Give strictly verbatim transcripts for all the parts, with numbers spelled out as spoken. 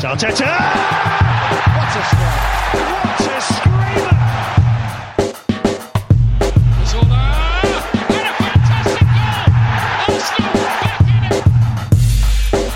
Arteta! What a strike! What a screamer! Zola! And a fantastic goal! Arsenal back in it!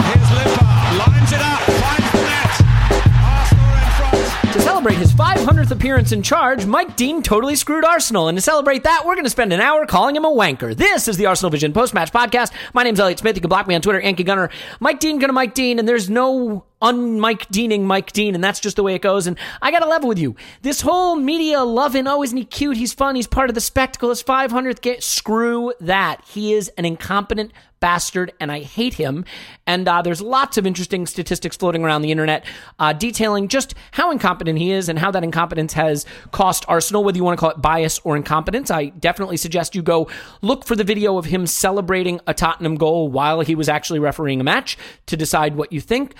And here's Lippard, lines it up, finds the net! Arsenal in front! To celebrate his five hundredth appearance in charge, Mike Dean totally screwed Arsenal, and to celebrate that, we're going to spend an hour calling him a wanker. This is the Arsenal Vision post-match podcast. My name's Elliot Smith. You can block me on Twitter, Anki Gunner. Mike Dean, gonna Mike Dean, and there's no un-Mike Deaning Mike Dean, and that's just the way it goes, and I gotta level with you. This whole media loving, oh, isn't he cute, he's fun, he's part of the spectacle, his five hundredth game, screw that. He is an incompetent bastard, and I hate him, and uh, there's lots of interesting statistics floating around the internet uh, detailing just how incompetent he is and how that incompetence has cost Arsenal, whether you want to call it bias or incompetence. I definitely suggest you go look for the video of him celebrating a Tottenham goal while he was actually refereeing a match to decide what you think.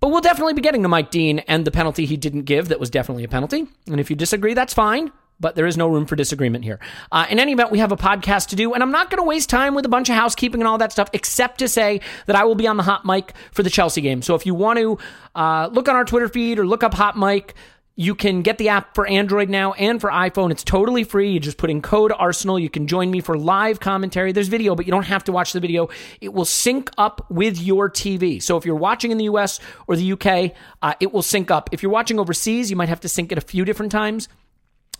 But we'll definitely be getting to Mike Dean and the penalty he didn't give that was definitely a penalty. And if you disagree, that's fine, but there is no room for disagreement here. Uh, in any event, we have a podcast to do, and I'm not going to waste time with a bunch of housekeeping and all that stuff, except to say that I will be on the Hot Mic for the Chelsea game. So if you want to uh, look on our Twitter feed or look up Hot Mic, you can get the app for Android now and for iPhone. It's totally free. You just put in code Arsenal. You can join me for live commentary. There's video, but you don't have to watch the video. It will sync up with your T V. So if you're watching in the U S or the U K, uh, it will sync up. If you're watching overseas, you might have to sync it a few different times.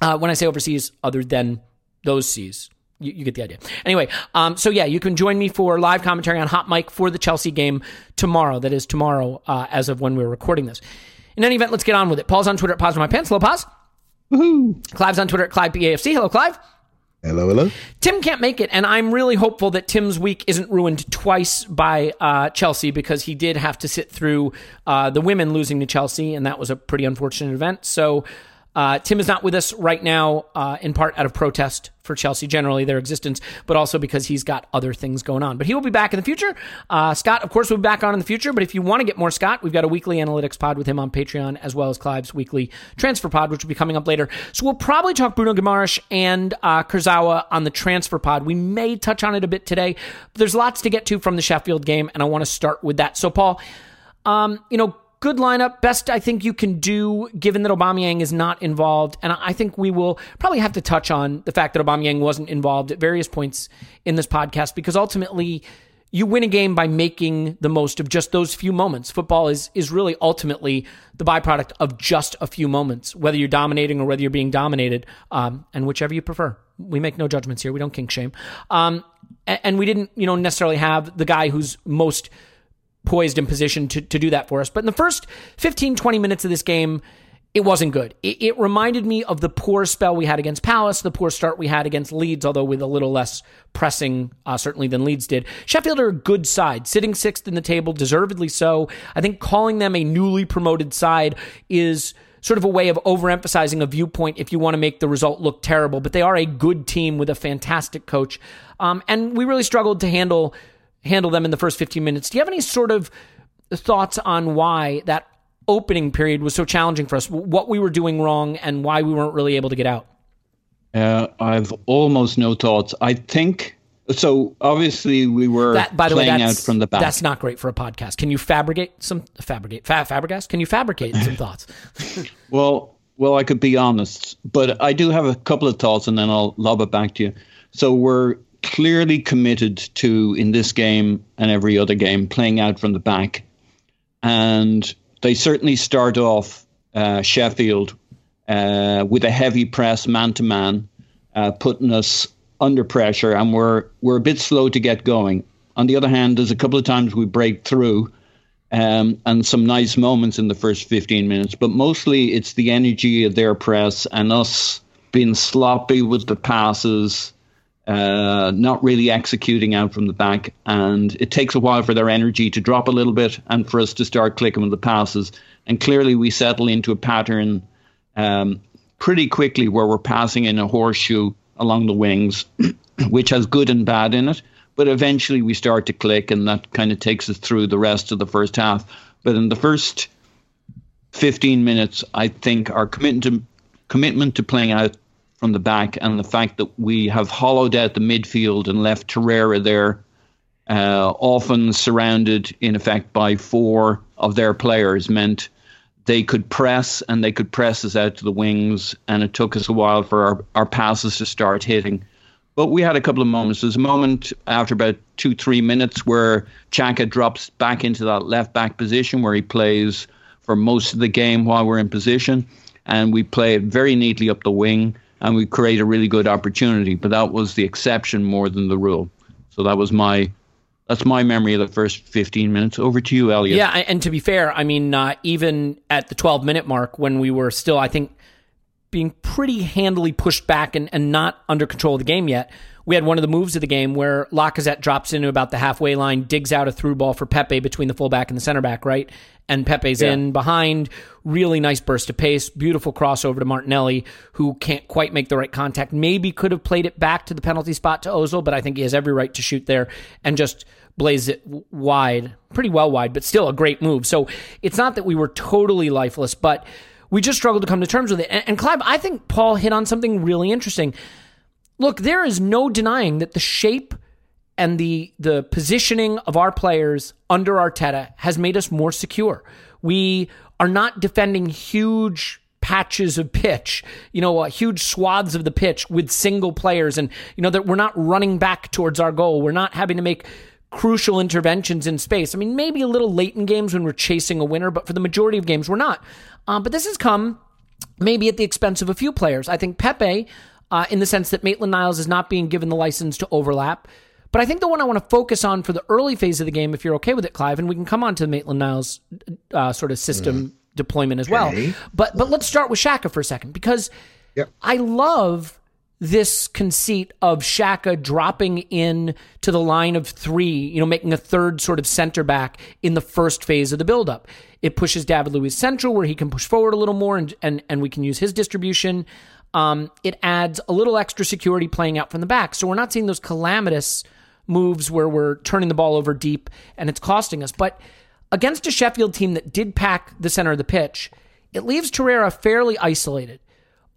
Uh, when I say overseas, other than those seas. You, you get the idea. Anyway, um, so yeah, you can join me for live commentary on Hot Mic for the Chelsea game tomorrow. That is tomorrow uh, as of when we're recording this. In any event, let's get on with it. Paul's on Twitter at Pause My Pants. Hello, Pause. Woohoo. Clive's on Twitter at CliveBAFC. Hello, Clive. Hello, hello. Tim can't make it, and I'm really hopeful that Tim's week isn't ruined twice by uh, Chelsea, because he did have to sit through uh, the women losing to Chelsea, and that was a pretty unfortunate event. So uh, Tim is not with us right now, uh, in part out of protest for Chelsea, generally their existence, but also because he's got other things going on. But he will be back in the future. Uh, Scott, of course, will be back on in the future, but if you want to get more Scott, we've got a weekly analytics pod with him on Patreon, as well as Clive's weekly transfer pod, which will be coming up later. So we'll probably talk Bruno Guimaraes and uh, Kurzawa on the transfer pod. We may touch on it a bit today, but there's lots to get to from the Sheffield game, and I want to start with that. So, Paul, um, you know, good lineup, best I think you can do given that Aubameyang is not involved, and I think we will probably have to touch on the fact that Aubameyang wasn't involved at various points in this podcast, because ultimately you win a game by making the most of just those few moments. Football is is really ultimately the byproduct of just a few moments, whether you're dominating or whether you're being dominated, um, and whichever you prefer. We make no judgments here. We don't kink shame. Um, and, and we didn't, you know, necessarily have the guy who's most poised and positioned to, to do that for us. But in the first fifteen, twenty minutes of this game, It wasn't good. It, it reminded me of the poor spell we had against Palace, the poor start we had against Leeds, although with a little less pressing, uh, certainly, than Leeds did. Sheffield are a good side, sitting sixth in the table, deservedly so. I think calling them a newly promoted side is sort of a way of overemphasizing a viewpoint if you want to make the result look terrible, but they are a good team with a fantastic coach. Um, and we really struggled to handle handle them in the first fifteen minutes. Do you have any sort of thoughts on why that opening period was so challenging for us, what we were doing wrong, and why we weren't really able to get out? Uh, I've almost no thoughts. I think, so obviously we were that, by the playing way, out from the back. That's not great for a podcast. Can you fabricate some, fabricate, fa- fabricate? Can you fabricate some thoughts? well, well, I could be honest, but I do have a couple of thoughts and then I'll lob it back to you. So we're clearly committed to, in this game and every other game, playing out from the back. And they certainly start off uh, Sheffield uh, with a heavy press, man-to-man, uh, putting us under pressure, and we're we're a bit slow to get going. On the other hand, there's a couple of times we break through um, and some nice moments in the first fifteen minutes, but mostly it's the energy of their press and us being sloppy with the passes, uh, not really executing out from the back, and it takes a while for their energy to drop a little bit and for us to start clicking with the passes. And clearly we settle into a pattern um, pretty quickly where we're passing in a horseshoe along the wings, which has good and bad in it, but eventually we start to click, and that kind of takes us through the rest of the first half. But in the first fifteen minutes, I think our commitment to, commitment to playing out from the back and the fact that we have hollowed out the midfield and left Torreira there, uh, often surrounded in effect by four of their players, meant they could press and they could press us out to the wings, and it took us a while for our, our passes to start hitting. But we had a couple of moments. There's a moment after about two, three minutes where Xhaka drops back into that left back position where he plays for most of the game while we're in position, and we play it very neatly up the wing, and we create a really good opportunity. But that was the exception more than the rule. So that was my, that's my memory of the first fifteen minutes. Over to you, Elliot. Yeah, and to be fair, I mean, uh, even at the twelve-minute mark when we were still, I think, being pretty handily pushed back and, and not under control of the game yet, we had one of the moves of the game where Lacazette drops into about the halfway line, digs out a through ball for Pepe between the fullback and the center back, right? And Pepe's yeah. in behind. Really nice burst of pace. Beautiful crossover to Martinelli, who can't quite make the right contact. Maybe could have played it back to the penalty spot to Ozil, but I think he has every right to shoot there and just blaze it wide. Pretty well wide, but still a great move. So it's not that we were totally lifeless, but we just struggled to come to terms with it. And, and Clive, I think Paul hit on something really interesting. Look, there is no denying that the shape and the the positioning of our players under Arteta has made us more secure. We are not defending huge patches of pitch, you know, uh, huge swaths of the pitch with single players, and you know that we're not running back towards our goal. We're not having to make crucial interventions in space. I mean, maybe a little late in games when we're chasing a winner, but for the majority of games, we're not. Um, but this has come maybe at the expense of a few players. I think Pepe, uh, in the sense that Maitland-Niles is not being given the license to overlap. But I think the one I want to focus on for the early phase of the game, if you're okay with it, Clive, and we can come on to the Maitland-Niles uh, sort of system mm. deployment as well. Okay. But but let's start with Xhaka for a second, because yep. I love this conceit of Xhaka dropping in to the line of three, you know, making a third sort of center back in the first phase of the buildup. It pushes David Luiz central where he can push forward a little more, and and, and we can use his distribution. Um, it adds a little extra security playing out from the back. So we're not seeing those calamitous moves where we're turning the ball over deep and it's costing us. But against a Sheffield team that did pack the center of the pitch, it leaves Torreira fairly isolated.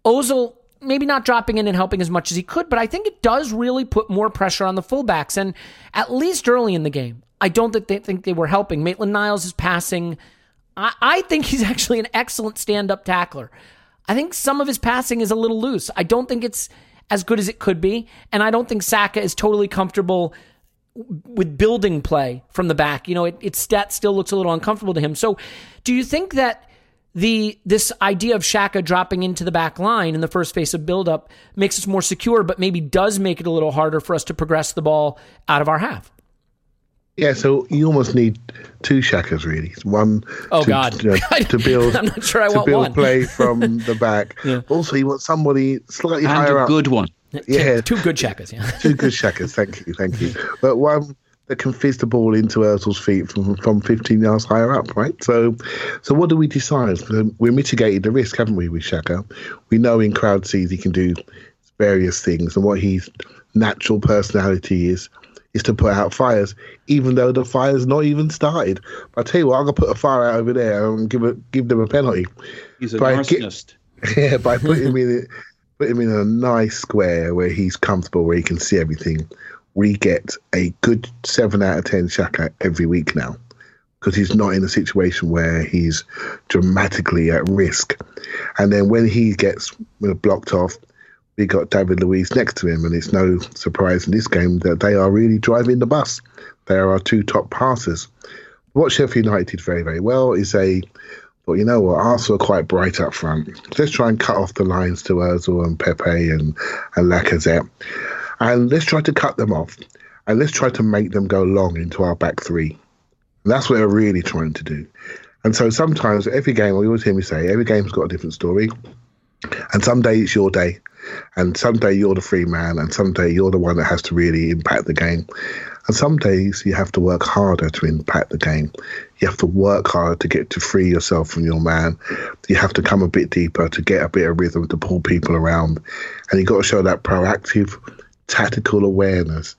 Ozil maybe not dropping in and helping as much as he could, but I think it does really put more pressure on the fullbacks. And at least early in the game, I don't think they, think they were helping. Maitland-Niles is passing. I, I think he's actually an excellent stand-up tackler. I think some of his passing is a little loose. I don't think it's as good as it could be, and I don't think Saka is totally comfortable with building play from the back. You know, it, it's, that still looks a little uncomfortable to him. So do you think that the this idea of Xhaka dropping into the back line in the first phase of build-up makes us more secure, but maybe does make it a little harder for us to progress the ball out of our half? Yeah, so you almost need two Shakas, really. It's one oh, to, God. You know, to build, I'm not sure I to want build one. Play from the back. Yeah. Also, you want somebody slightly and higher up. And a good one. Yeah. Two, two good Shakas, yeah. Two good Shakas, thank you, thank you. But one that can fizz the ball into Ertl's feet from, from fifteen yards higher up, right? So so what do we decide? We mitigated the risk, haven't we, with Shaka? We know in crowd seas he can do various things, and what his natural personality is is to put out fires, even though the fire's not even started. But I tell you what, I'm going to put a fire out over there and give a, give them a penalty. He's a narcissist. Yeah, by putting him, in, putting him in a nice square where he's comfortable, where he can see everything, we get a good seven out of ten Xhaka every week now, because he's not in a situation where he's dramatically at risk. And then when he gets blocked off, we got David Luiz next to him, and it's no surprise in this game that they are really driving the bus. They are our two top passers. What Sheffield United did very, very well is they thought, you know what, Arsenal are quite bright up front. Let's try and cut off the lines to Ozil and Pepe and, and Lacazette, and let's try to cut them off, and let's try to make them go long into our back three. And that's what we're really trying to do. And so sometimes every game, we always hear me say, every game's got a different story. And someday it's your day. And someday you're the free man, and someday you're the one that has to really impact the game. And some days you have to work harder to impact the game. You have to work harder to get to free yourself from your man. You have to come a bit deeper to get a bit of rhythm to pull people around. And you've got to show that proactive, tactical awareness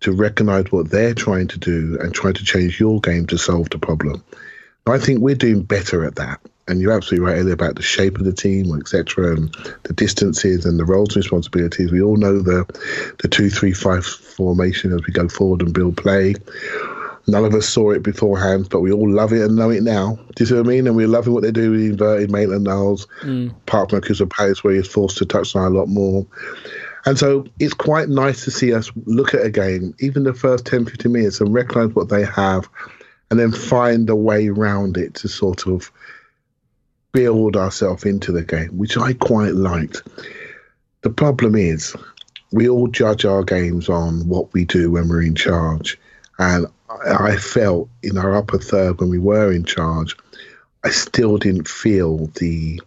to recognise what they're trying to do and try to change your game to solve the problem. And I think we're doing better at that. And you're absolutely right, Elliot, about the shape of the team, et cetera, and the distances and the roles and responsibilities. We all know the the two three five formation as we go forward and build play. None of us saw it beforehand, but we all love it and know it now. Do you see what I mean? And we're loving what they do with inverted Maitland-Niles, mm. apart from Crystal Palace, where he's forced to touchline a lot more. And so it's quite nice to see us look at a game, even the first ten, fifteen minutes, and recognise what they have, and then find a way around it to sort of build ourselves into the game, which I quite liked. The problem is we all judge our games on what we do when we're in charge. And I felt in our upper third when we were in charge, I still didn't feel the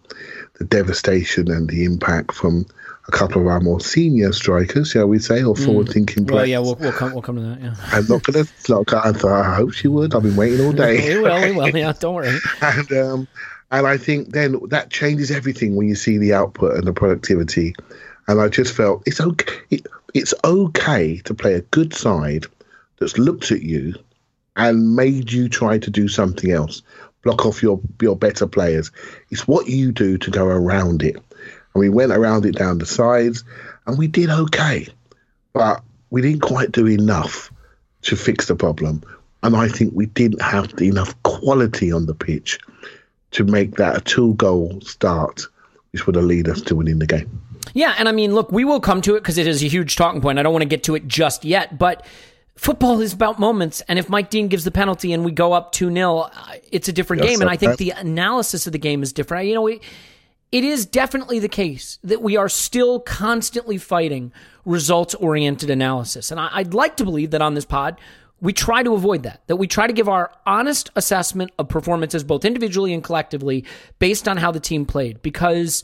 the devastation and the impact from a couple of our more senior strikers, shall we say, or forward-thinking mm. players. Well, yeah, we'll, we'll, come, we'll come to that, yeah. I'm not going to... I hope she would. I've been waiting all day. We will, we will, yeah, don't worry. and... um And I think then that changes everything when you see the output and the productivity. And I just felt it's okay. It, it's okay to play a good side that's looked at you and made you try to do something else, block off your, your better players. It's what you do to go around it. And we went around it down the sides, and we did okay. But we didn't quite do enough to fix the problem. And I think we didn't have enough quality on the pitch to make that a two-goal start, which would have led us to winning the game. Yeah, and I mean, look, we will come to it because it is a huge talking point. I don't want to get to it just yet, but football is about moments, and if Mike Dean gives the penalty and we go up two nil, it's a different yes, game, and I think the analysis of the game is different. You know, we... It is definitely the case that we are still constantly fighting results-oriented analysis, and I'd like to believe that on this pod, we try to avoid that, that we try to give our honest assessment of performances, both individually and collectively, based on how the team played, because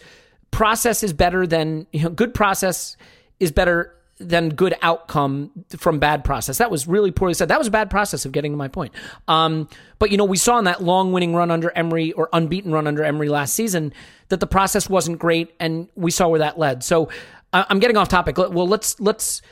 process is better than, you know, good process is better than good outcome from bad process. That was really poorly said. That was a bad process of getting to my point. Um, but, you know, we saw in that long winning run under Emery or unbeaten run under Emery last season that the process wasn't great, and we saw where that led. So I'm getting off topic. Well, let's, let's,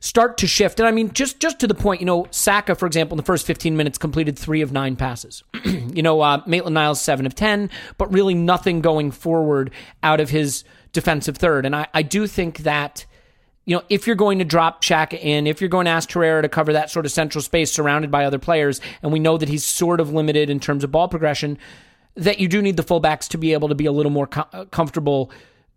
start to shift. And I mean, just, just to the point, you know, Saka, for example, in the first fifteen minutes completed three of nine passes. you know, uh, Maitland-Niles, seven of ten, but really nothing going forward out of his defensive third. And I, I do think that, you know, if you're going to drop Xhaka in, if you're going to ask Torreira to cover that sort of central space surrounded by other players, and we know that he's sort of limited in terms of ball progression, that you do need the fullbacks to be able to be a little more com- comfortable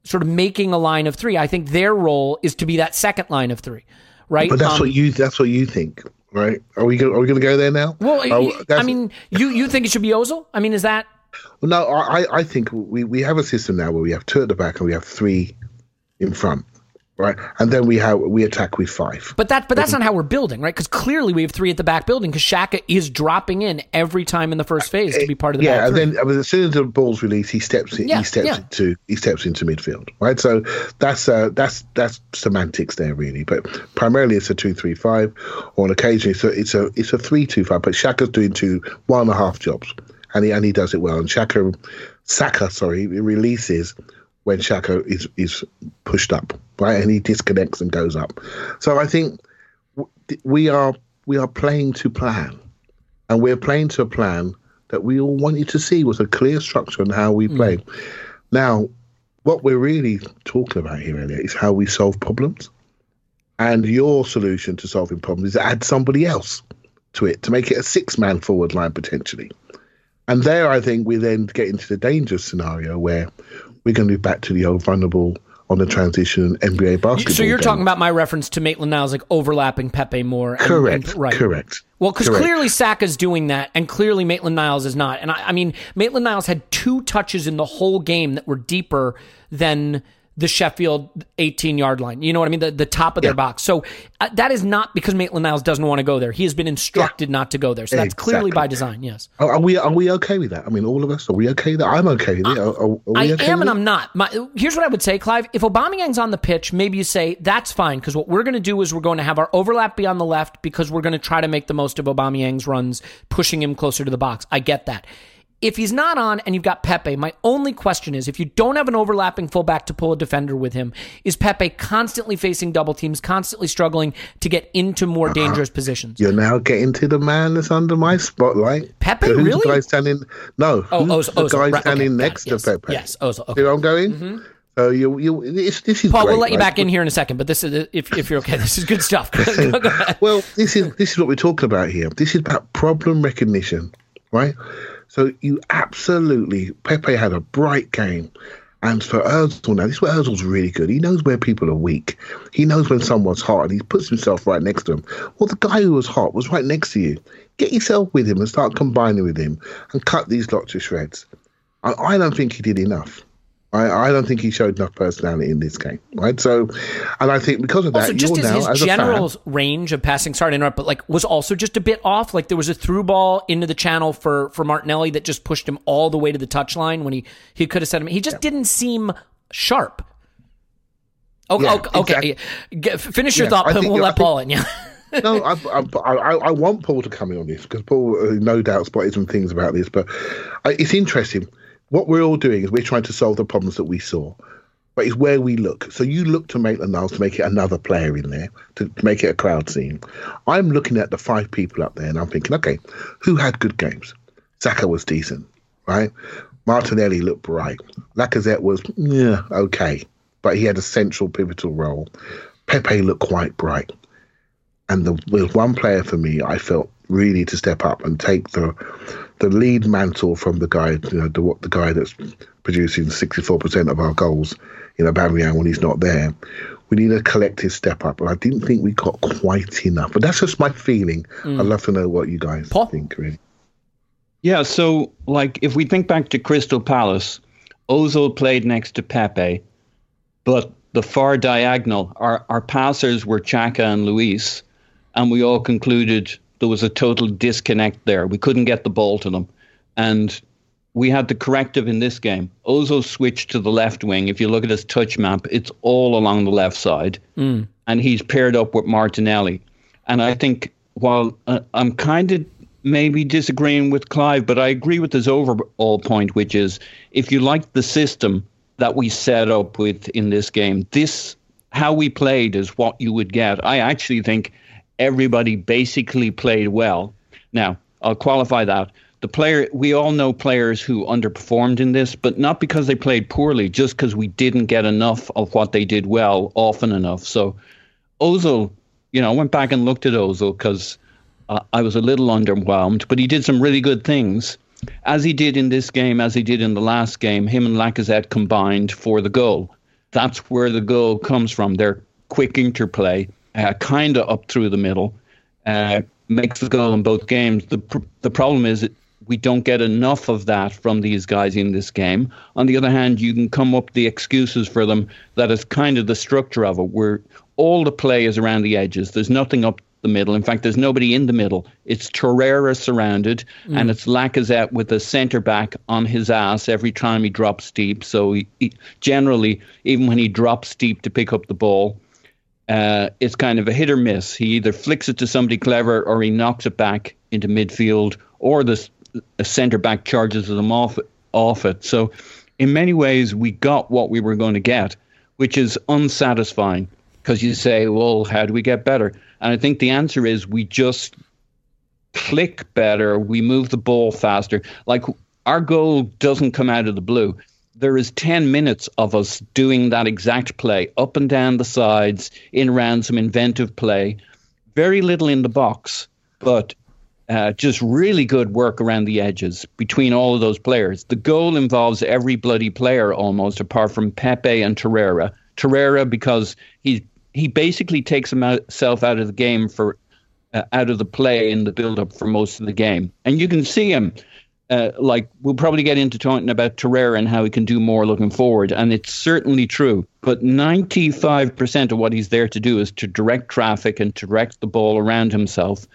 sort of making a line of three. I think their role is to be that second line of three. Right? But that's um, what you—that's what you think, right? Are we go, are we going to go there now? Well, oh, I mean, you, you think it should be Ozil? I mean, is that? Well, no, I I think we, we have a system now where we have two at the back and we have three in front, Right, and then we have, we attack with five. But that, but that's not how we're building, right? Because clearly we have three at the back building because Xhaka is dropping in every time in the first phase to be part of the yeah. Back and then I mean, as soon as the ball's released, he steps in, yeah, he steps yeah. into he steps into midfield, right? So that's uh, that's that's semantics there, really. But primarily it's a two three five, or on occasion it's a it's a it's a three two five. But Xhaka's doing two one and a half jobs, and he and he does it well. And Xhaka, Saka, sorry, releases when Xhaka is, is pushed up, right? And he disconnects and goes up. So I think we are we are playing to plan. And we're playing to a plan that we all wanted to see was a clear structure on how we play. Mm. Now, what we're really talking about here, Elliot, is how we solve problems. And your solution to solving problems is to add somebody else to it, to make it a six-man forward line potentially. And there, I think, we then get into the dangerous scenario where we're going to be back to the old vulnerable on the transition N B A basketball. So you're game. Talking about my reference to Maitland-Niles, like overlapping Pepe more. And, correct, and, right. correct. Well, because clearly Saka's doing that, and clearly Maitland-Niles is not. And I, I mean, Maitland-Niles had two touches in the whole game that were deeper than the Sheffield eighteen-yard line. You know what I mean? The, the top of yeah. their box. So uh, that is not because Maitland-Niles doesn't want to go there. He has been instructed yeah. not to go there. So that's exactly. clearly by design, yes. Are, are we are we okay with that? I mean, all of us, are we okay with that? I'm okay with it. Are, are we I okay am and it? I'm not. My, here's what I would say, Clive. If Aubameyang's on the pitch, maybe you say, that's fine, because what we're going to do is we're going to have our overlap be on the left because we're going to try to make the most of Aubameyang's runs, pushing him closer to the box. I get that. If he's not on and you've got Pepe, my only question is, if you don't have an overlapping fullback to pull a defender with him, is Pepe constantly facing double teams, constantly struggling to get into more uh-huh. dangerous positions? You're now getting to the man that's under my spotlight. Pepe, so who's really? The guy standing, no, oh, who's Ozil, the Ozil, guy right, standing okay, next yes, to Pepe? Yes, Ozil. Okay. See where I'm going? Mm-hmm. So you, you, it's, this is Paul, great, we'll let you right? back in here in a second, but this is if, if you're okay, this is good stuff. go, go well, this is this is what we're talking about here. This is about problem recognition, right? So you absolutely, Pepe had a bright game. And for Ozil now, this is where Ozil's really good. He knows where people are weak. He knows when someone's hot and he puts himself right next to them. Well, the guy who was hot was right next to you. Get yourself with him and start combining with him and cut these lots to shreds. I, I don't think he did enough. I, I don't think he showed enough personality in this game, right? So, and I think because of that, also, just you're as now his as general a fan, range of passing, sorry to interrupt, but like was also just a bit off. Like there was a through ball into the channel for for Martinelli that just pushed him all the way to the touchline when he he could have said him. He just yeah. didn't seem sharp. Okay, yeah, okay. Exactly. Finish your yeah, thought, but we'll let Paul in. Yeah. no, I, I, I want Paul to come in on this because Paul uh, no doubt spotted some things about this, but uh, it's interesting. What we're all doing is we're trying to solve the problems that we saw, but it's where we look. So you look to Maitland-Niles to make it another player in there, to, to make it a crowd scene. I'm looking at the five people up there and I'm thinking, okay, who had good games? Saka was decent, right? Martinelli looked bright. Lacazette was, yeah, okay, but he had a central pivotal role. Pepe looked quite bright. And the, there was one player for me I felt really to step up and take the the lead mantle from the guy, you know, the, the guy that's producing sixty-four percent of our goals in Aubameyang when he's not there. We need a collective step up, and I didn't think we got quite enough. But that's just my feeling. Mm. I'd love to know what you guys Paul? think, really. Yeah, so like if we think back to Crystal Palace, Ozil played next to Pepe, but the far diagonal, our, our passers were Xhaka and Luis, and we all concluded there was a total disconnect there. We couldn't get the ball to them. And we had the corrective in this game. Ozil switched to the left wing. If you look at his touch map, it's all along the left side. Mm. And he's paired up with Martinelli. And I think while uh, I'm kind of maybe disagreeing with Clive, but I agree with his overall point, which is if you like the system that we set up with in this game, this how we played is what you would get. I actually think everybody basically played well. Now, I'll qualify that. The player, we all know players who underperformed in this, but not because they played poorly, just because we didn't get enough of what they did well often enough. So Ozil, you know, I went back and looked at Ozil because uh, I was a little underwhelmed, but he did some really good things. As he did in this game, as he did in the last game, him and Lacazette combined for the goal. That's where the goal comes from. Their quick interplay. Uh, kind of up through the middle, uh, makes the goal in both games. The pr- the problem is we don't get enough of that from these guys in this game. On the other hand, you can come up with the excuses for them. That is kind of the structure of it, where all the play is around the edges. There's nothing up the middle. In fact, there's nobody in the middle. It's Torreira surrounded, mm. and it's Lacazette with a centre-back on his ass every time he drops deep. So he, he, generally, even when he drops deep to pick up the ball, uh, it's kind of a hit or miss. He either flicks it to somebody clever or he knocks it back into midfield, or the centre-back charges them off, off it. So in many ways, we got what we were going to get, which is unsatisfying. Because you say, well, how do we get better? And I think the answer is we just click better. We move the ball faster. Like, our goal doesn't come out of the blue. There is ten minutes of us doing that exact play, up and down the sides, in around some inventive play. Very little in the box, but uh, just really good work around the edges between all of those players. The goal involves every bloody player almost, apart from Pepe and Torreira. Torreira, because he's He basically takes himself out of the game for, uh, out of the play in the build-up for most of the game. And you can see him, uh, like, we'll probably get into talking about Torreira and how he can do more looking forward, and it's certainly true. But ninety-five percent of what he's there to do is to direct traffic and to direct the ball around himself.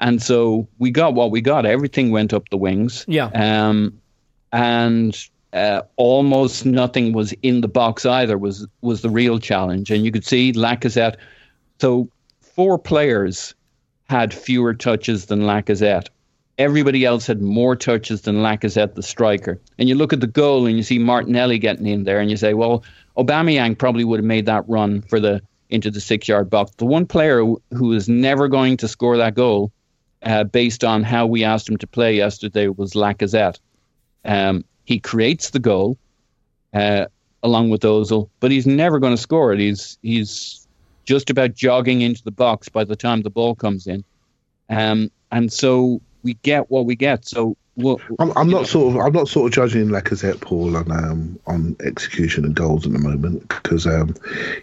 And so we got what we got. Everything went up the wings. Yeah. Um, and... Uh, almost nothing was in the box either was was the real challenge. And you could see Lacazette. So four players had fewer touches than Lacazette. Everybody else had more touches than Lacazette, the striker. And you look at the goal and you see Martinelli getting in there and you say, well, Aubameyang probably would have made that run for the into the six-yard box. The one player who is never going to score that goal, uh, based on how we asked him to play yesterday, was Lacazette. Um He creates the goal, uh, along with Ozil, but he's never going to score it. He's he's just about jogging into the box by the time the ball comes in, um, and so we get what we get. So we'll, I'm, I'm not know. sort of I'm not sort of judging Lacazette, Paul, on um, on execution and goals at the moment, because um,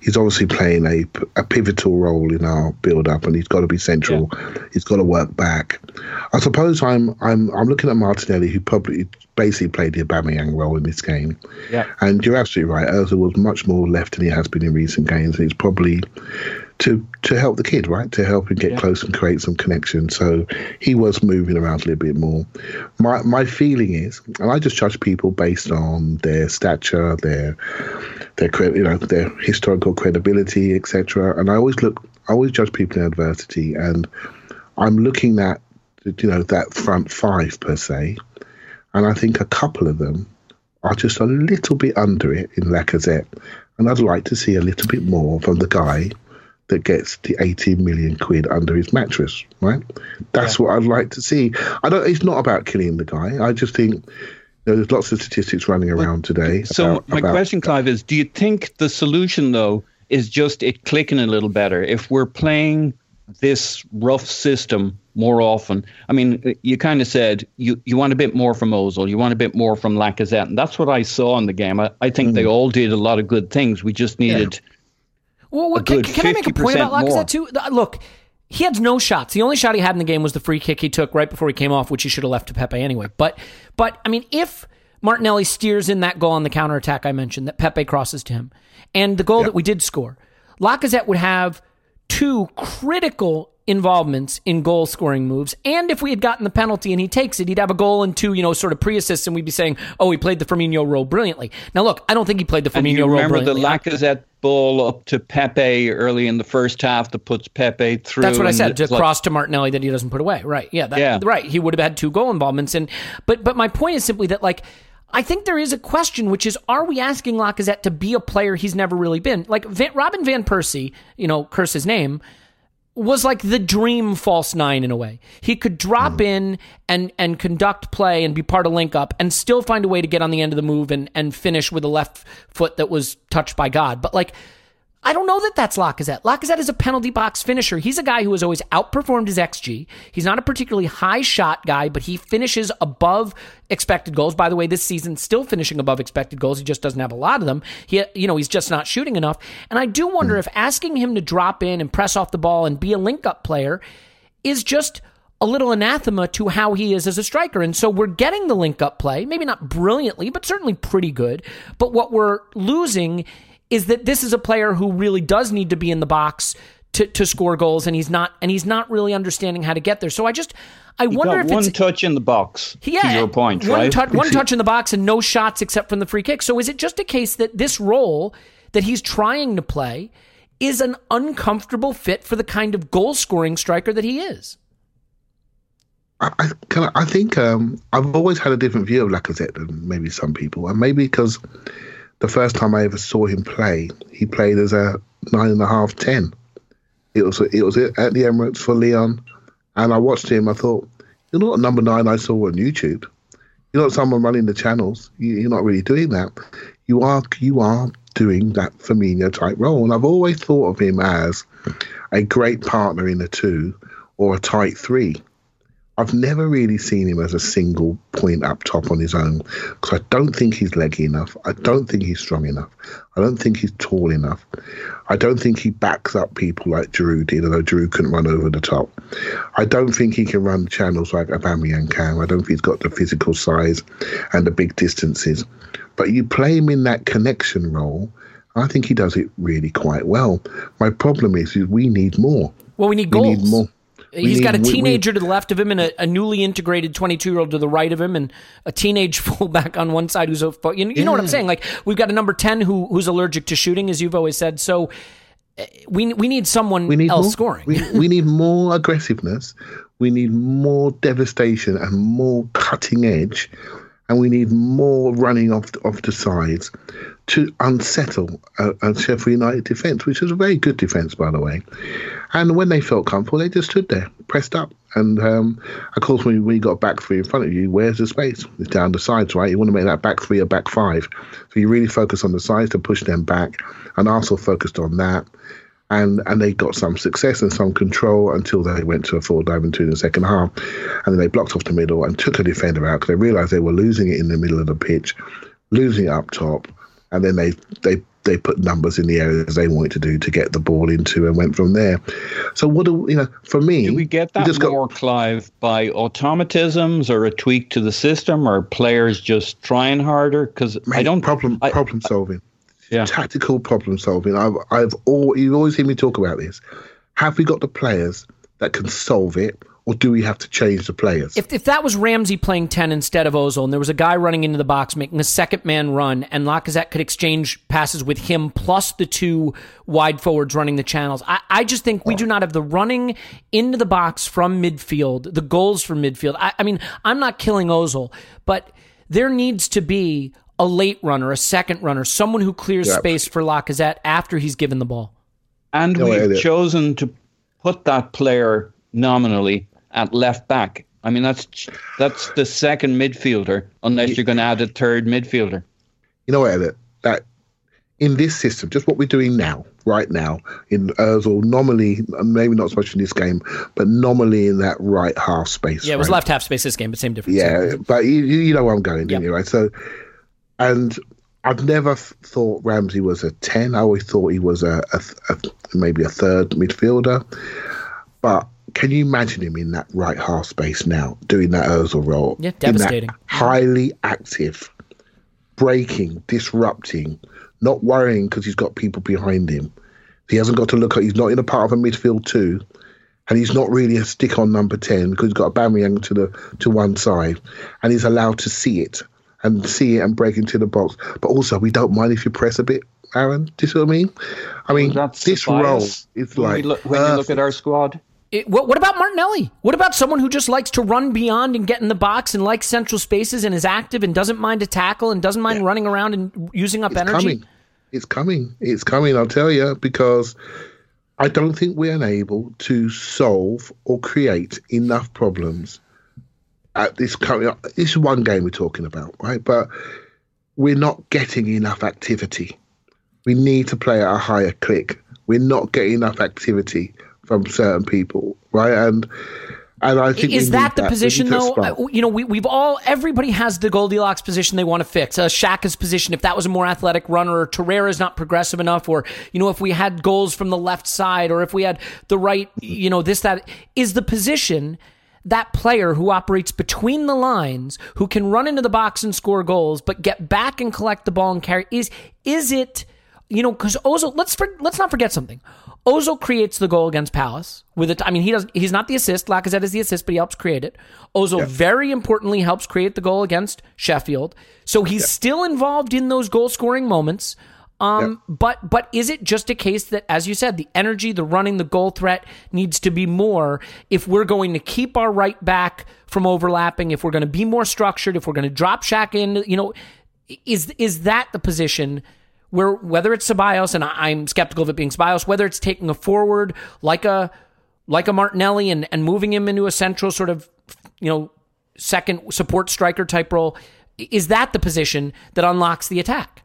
he's obviously playing a, a pivotal role in our build-up, and he's got to be central. Yeah. He's got to work back. I suppose I'm I'm I'm looking at Martinelli, who probably basically played the Aubameyang role in this game. Yeah. And you're absolutely right. Ozil was much more left than he has been in recent games. He's probably to to help the kid, right? To help him get yeah. close and create some connection. So he was moving around a little bit more. My my feeling is, and I just judge people based on their stature, their their you know their historical credibility, et cetera. And I always look, I always judge people in adversity, and I'm looking at you know that front five per se. And I think a couple of them are just a little bit under it in Lacazette. And I'd like to see a little bit more from the guy that gets the eighteen million quid under his mattress, right? That's yeah. what I'd like to see. I don't. It's not about killing the guy. I just think you know, there's lots of statistics running around today. So about, my about, question, Clive, is do you think the solution, though, is just it clicking a little better? If we're playing this rough system more often. I mean, you kind of said you, you want a bit more from Ozil, you want a bit more from Lacazette, and that's what I saw in the game. I, I think mm. they all did a lot of good things. We just needed yeah. well, well, a good can, can I make a point about Lacazette more. Too? Look, he had no shots. The only shot he had in the game was the free kick he took right before he came off, which he should have left to Pepe anyway. But, but I mean, if Martinelli steers in that goal on the counterattack I mentioned, that Pepe crosses to him, and the goal yep. that we did score, Lacazette would have two critical involvements in goal scoring moves. And if we had gotten the penalty and he takes it, he'd have a goal and two, you know, sort of pre-assists, and we'd be saying, oh, he played the Firmino role brilliantly. Now, look, I don't think he played the Firmino role brilliantly. And you remember the Lacazette ball up to Pepe early in the first half that puts Pepe through. That's what I said, to like, cross to Martinelli that he doesn't put away. Right, yeah, that, yeah. Right. He would have had two goal involvements. And But but my point is simply that, like, I think there is a question, which is, are we asking Lacazette to be a player he's never really been? Like, Van, Robin Van Persie, you know, curse his name, was like the dream false nine in a way. He could drop mm. in and and conduct play and be part of link-up and still find a way to get on the end of the move and, and finish with a left foot that was touched by God. But, like, I don't know that that's Lacazette. Lacazette is a penalty box finisher. He's a guy who has always outperformed his X G. He's not a particularly high shot guy, but he finishes above expected goals. By the way, this season, still finishing above expected goals. He just doesn't have a lot of them. He, you know, he's just not shooting enough. And I do wonder if asking him to drop in and press off the ball and be a link-up player is just a little anathema to how he is as a striker. And so we're getting the link-up play, maybe not brilliantly, but certainly pretty good. But what we're losing is that this is a player who really does need to be in the box to, to score goals, and he's not and he's not really understanding how to get there. So I just, I he wonder if one it's... one touch in the box, yeah, to your point, one right? Tu- one touch in the box and no shots except from the free kick. So is it just a case that this role that he's trying to play is an uncomfortable fit for the kind of goal-scoring striker that he is? I, can I, I think um, I've always had a different view of Lacazette than maybe some people, and maybe because the first time I ever saw him play, he played as a nine and a half, ten. It was it was at the Emirates for Leon, and I watched him. I thought, you're not a number nine I saw on YouTube. You're not someone running the channels. You, you're not really doing that. You are you are doing that Firmino type role, and I've always thought of him as a great partner in a two or a tight three. I've never really seen him as a single point up top on his own because I don't think he's leggy enough. I don't think he's strong enough. I don't think he's tall enough. I don't think he backs up people like Giroud did, although Giroud couldn't run over the top. I don't think he can run channels like Aubameyang can. I don't think he's got the physical size and the big distances. But you play him in that connection role, I think he does it really quite well. My problem is, is we need more. Well, we need goals. We need more. We He's need, got a teenager we, we, to the left of him and a, a newly integrated twenty-two-year-old to the right of him and a teenage fullback on one side who's a – you, you yeah. know what I'm saying? Like, we've got a number ten who who's allergic to shooting, as you've always said. So we we need someone we need else more, scoring. We, we need more aggressiveness. We need more devastation and more cutting edge. And we need more running off, off the sides to unsettle a, a Sheffield United defence, which is a very good defence, by the way. And when they felt comfortable, they just stood there, pressed up. And, um, of course, when we got back three in front of you, where's the space? It's down the sides, right? You want to make that back three or back five. So you really focus on the sides to push them back. And Arsenal focused on that. And and they got some success and some control until they went to a four-diving two in the second half. And then they blocked off the middle and took a defender out because they realised they were losing it in the middle of the pitch, losing it up top. And then they, they, they put numbers in the areas they wanted to do to get the ball into and went from there. So what do you know? For me, do we get that just more, got, Clive, by automatisms or a tweak to the system or players just trying harder? Because I don't problem I, problem solving. I, Yeah. Tactical problem solving. I've, I've all you always hear me talk about this. Have we got the players that can solve it, or do we have to change the players? If if that was Ramsey playing ten instead of Ozil, and there was a guy running into the box making a second man run, and Lacazette could exchange passes with him plus the two wide forwards running the channels, I, I just think we oh. do not have the running into the box from midfield, the goals from midfield. I, I mean, I'm not killing Ozil, but there needs to be a late runner, a second runner, someone who clears yep. space for Lacazette after he's given the ball. And no, we've chosen to put that player nominally at left back. I mean, that's that's the second midfielder, unless you're going to add a third midfielder. You know what, Elliot? That in this system, just what we're doing now, right now, in Ozil, normally, maybe not so much in this game, but normally in that right half space. Yeah, it was right? left half space this game, but same difference. Yeah, but you, you know where I'm going, don't yep. you, right? So... And I've never thought Ramsey was a ten. I always thought he was a, a, a maybe a third midfielder. But can you imagine him in that right half space now, doing that Ozil role? Yeah, devastating. Highly active, breaking, disrupting, not worrying because he's got people behind him. He hasn't got to look at. He's not in a part of a midfield two. And he's not really a stick-on number ten because he's got Aubameyang to the to one side, and he's allowed to see it. And see it and break into the box. But also, we don't mind if you press a bit, Aaron. Do you see what I mean? I mean, well, this role is like... When you look, when you look at our squad... It, what, what about Martinelli? What about someone who just likes to run beyond and get in the box and likes central spaces and is active and doesn't mind a tackle and doesn't mind yeah. running around and using up it's energy? Coming. It's coming. It's coming, I'll tell you, because I don't think we're unable to solve or create enough problems at this current, this is one game we're talking about, right? But we're not getting enough activity. We need to play at a higher click. We're not getting enough activity from certain people, right? And and I think is we that the that. position though? Spot. You know, we we've all everybody has the Goldilocks position they want to fix. Uh, Shaka's position, if that was a more athletic runner, or Torreira's not progressive enough, or you know, if we had goals from the left side, or if we had the right, you know, this that is the position that player who operates between the lines, who can run into the box and score goals, but get back and collect the ball and carry? Is is it, you know, because Ozil, let's for, let's not forget something. Ozil creates the goal against Palace. With it, I mean, he does. He's not the assist. Lacazette is the assist, but he helps create it. Ozil yeah. very importantly helps create the goal against Sheffield. So he's yeah. still involved in those goal scoring moments. Um, yeah. But but is it just a case that, as you said, the energy, the running, the goal threat needs to be more if we're going to keep our right back from overlapping, if we're going to be more structured, if we're going to drop Shaq in, you know, is is that the position where, whether it's Ceballos, and I'm skeptical of it being Ceballos, whether it's taking a forward like a like a Martinelli and, and moving him into a central sort of, you know, second support striker type role, is that the position that unlocks the attack?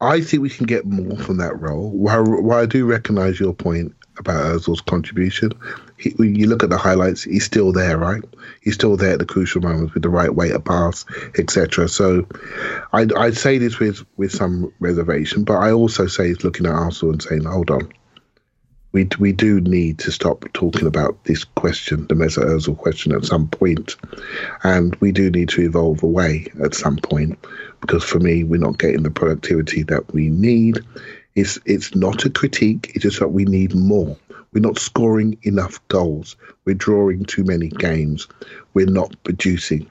I think we can get more from that role. While, while I do recognise your point about Ozil's contribution, he, when you look at the highlights, he's still there, right? He's still there at the crucial moments with the right way to pass, et cetera. So I'd, I'd say this with, with some reservation, but I also say it's looking at Arsenal and saying, hold on, we we do need to stop talking about this question, the Mesut Ozil question, at some point, and we do need to evolve away at some point. Because for me, we're not getting the productivity that we need. It's it's not a critique. It's just that we need more. We're not scoring enough goals. We're drawing too many games. We're not producing.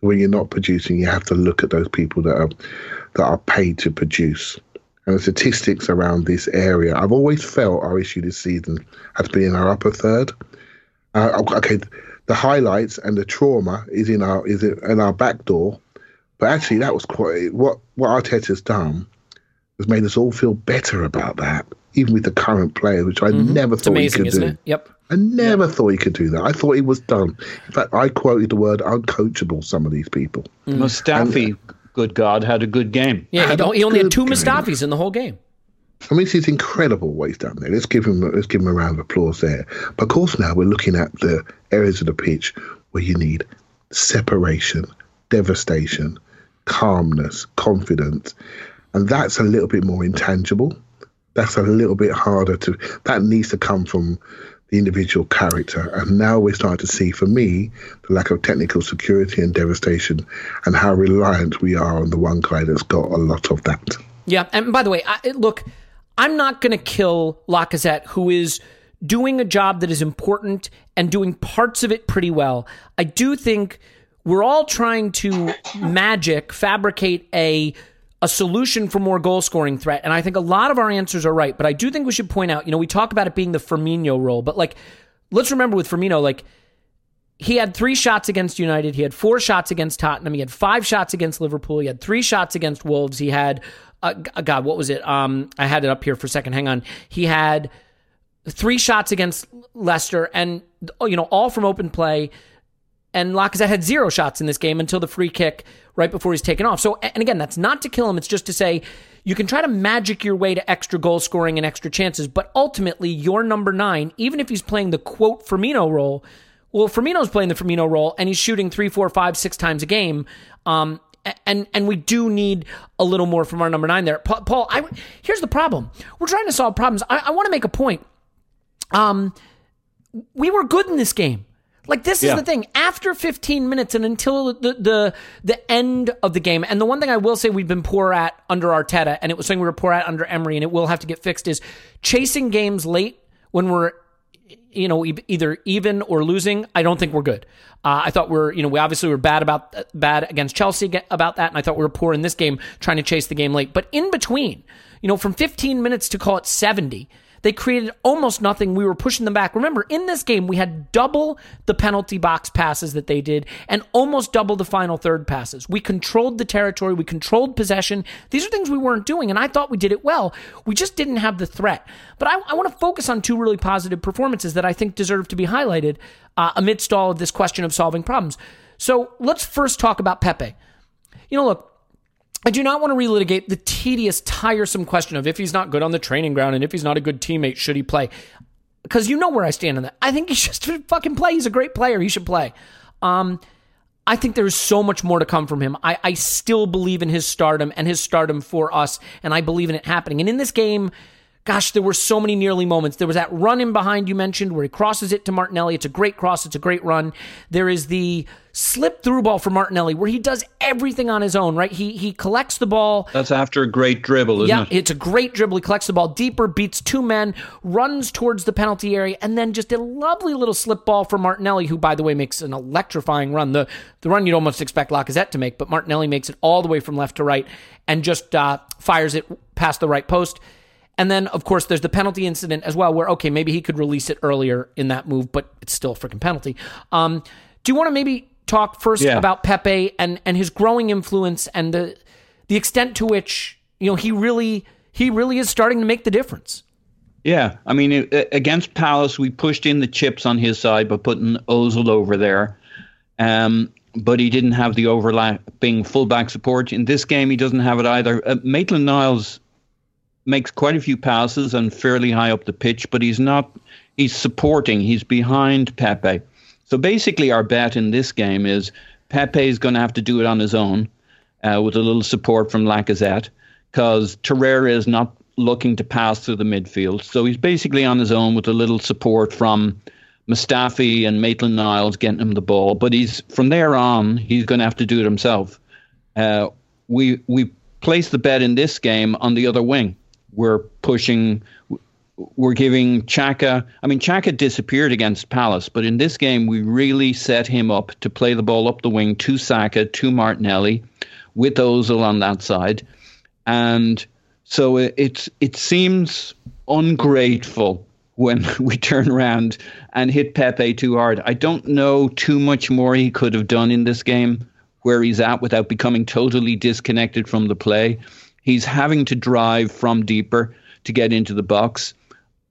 When you're not producing, you have to look at those people that are that are paid to produce. And the statistics around this area, I've always felt our issue this season has been in our upper third. Uh, okay, the highlights and the trauma is in our is in our back door. But actually, that was quite what what Arteta's done has made us all feel better about that, even with the current player, which I mm-hmm. never it's thought amazing, he could isn't do. It? Yep, I never yep. thought he could do that. I thought he was done. In fact, I quoted the word "uncoachable." Some of these people, mm-hmm. Mustafi, and, good God, had a good game. Yeah, had he only had two game. Mustafis in the whole game. I mean, it's incredible what he's done there. Let's give him let's give him a round of applause there. But of course, now we're looking at the areas of the pitch where you need separation, devastation, calmness, confidence, and that's a little bit more intangible. That's a little bit harder to, that needs to come from the individual character. And now we're starting to see, for me, the lack of technical security and devastation and how reliant we are on the one guy that's got a lot of that. Yeah, and by the way, I, look, I'm not going to kill Lacazette, who is doing a job that is important and doing parts of it pretty well. I do think we're all trying to magic, fabricate a a solution for more goal-scoring threat. And I think a lot of our answers are right. But I do think we should point out, you know, we talk about it being the Firmino role. But, like, let's remember with Firmino, like, he had three shots against United. He had four shots against Tottenham. He had five shots against Liverpool. He had three shots against Wolves. He had, uh, God, what was it? Um, I had it up here for a second. Hang on. He had three shots against Leicester and, you know, all from open play. And Lacazette had zero shots in this game until the free kick right before he's taken off. So, and again, that's not to kill him. It's just to say you can try to magic your way to extra goal scoring and extra chances, but ultimately your number nine, even if he's playing the quote Firmino role, well, Firmino's playing the Firmino role and he's shooting three, four, five, six times a game. Um, and and we do need a little more from our number nine there. Pa- Paul, I, here's the problem. We're trying to solve problems. I, I want to make a point. Um, we were good in this game. Like, this yeah. is the thing. After fifteen minutes and until the, the the end of the game, and the one thing I will say we've been poor at under Arteta, and it was something we were poor at under Emery, and it will have to get fixed, is chasing games late when we're, you know, either even or losing. I don't think we're good. Uh, I thought we're, you know, we obviously were bad about bad against Chelsea about that, and I thought we were poor in this game trying to chase the game late. But in between, you know, from fifteen minutes to call it seventy, they created almost nothing. We were pushing them back. Remember, in this game, we had double the penalty box passes that they did and almost double the final third passes. We controlled the territory. We controlled possession. These are things we weren't doing, and I thought we did it well. We just didn't have the threat. But I, I want to focus on two really positive performances that I think deserve to be highlighted uh, amidst all of this question of solving problems. So let's first talk about Pepe. You know, look, I do not want to relitigate the tedious, tiresome question of if he's not good on the training ground and if he's not a good teammate, should he play? Because you know where I stand on that. I think he should fucking play. He's a great player. He should play. Um, I think there is so much more to come from him. I, I still believe in his stardom and his stardom for us, and I believe in it happening. And in this game, Gosh, there were so many nearly moments. There was that run in behind you mentioned where he crosses it to Martinelli. It's a great cross. It's a great run. There is the slip through ball for Martinelli where he does everything on his own, right? He he collects the ball. That's after a great dribble, isn't yeah, it? Yeah, it's a great dribble. He collects the ball deeper, beats two men, runs towards the penalty area, and then just a lovely little slip ball for Martinelli, who, by the way, makes an electrifying run. The, the run you'd almost expect Lacazette to make, but Martinelli makes it all the way from left to right and just uh, fires it past the right post. And then, of course, there's the penalty incident as well where, okay, maybe he could release it earlier in that move, but it's still a freaking penalty. Um, do you want to maybe talk first yeah. about Pepe and, and his growing influence and the the extent to which, you know, he really he really is starting to make the difference? Yeah. I mean, it, against Palace, we pushed in the chips on his side by putting Ozil over there. Um But he didn't have the overlapping fullback support. In this game, he doesn't have it either. Uh, Maitland-Niles makes quite a few passes and fairly high up the pitch, but he's not, he's supporting, he's behind Pepe. So basically our bet in this game is Pepe is going to have to do it on his own uh, with a little support from Lacazette, because Torreira is not looking to pass through the midfield. So he's basically on his own with a little support from Mustafi and Maitland-Niles getting him the ball. But he's from there on, he's going to have to do it himself. Uh, we we place the bet in this game on the other wing. We're pushing, we're giving Xhaka. I mean, Xhaka disappeared against Palace, but in this game, we really set him up to play the ball up the wing to Saka, to Martinelli, with Ozil on that side. And so it, it, it seems ungrateful when we turn around and hit Pepe too hard. I don't know too much more he could have done in this game where he's at without becoming totally disconnected from the play. He's having to drive from deeper to get into the box.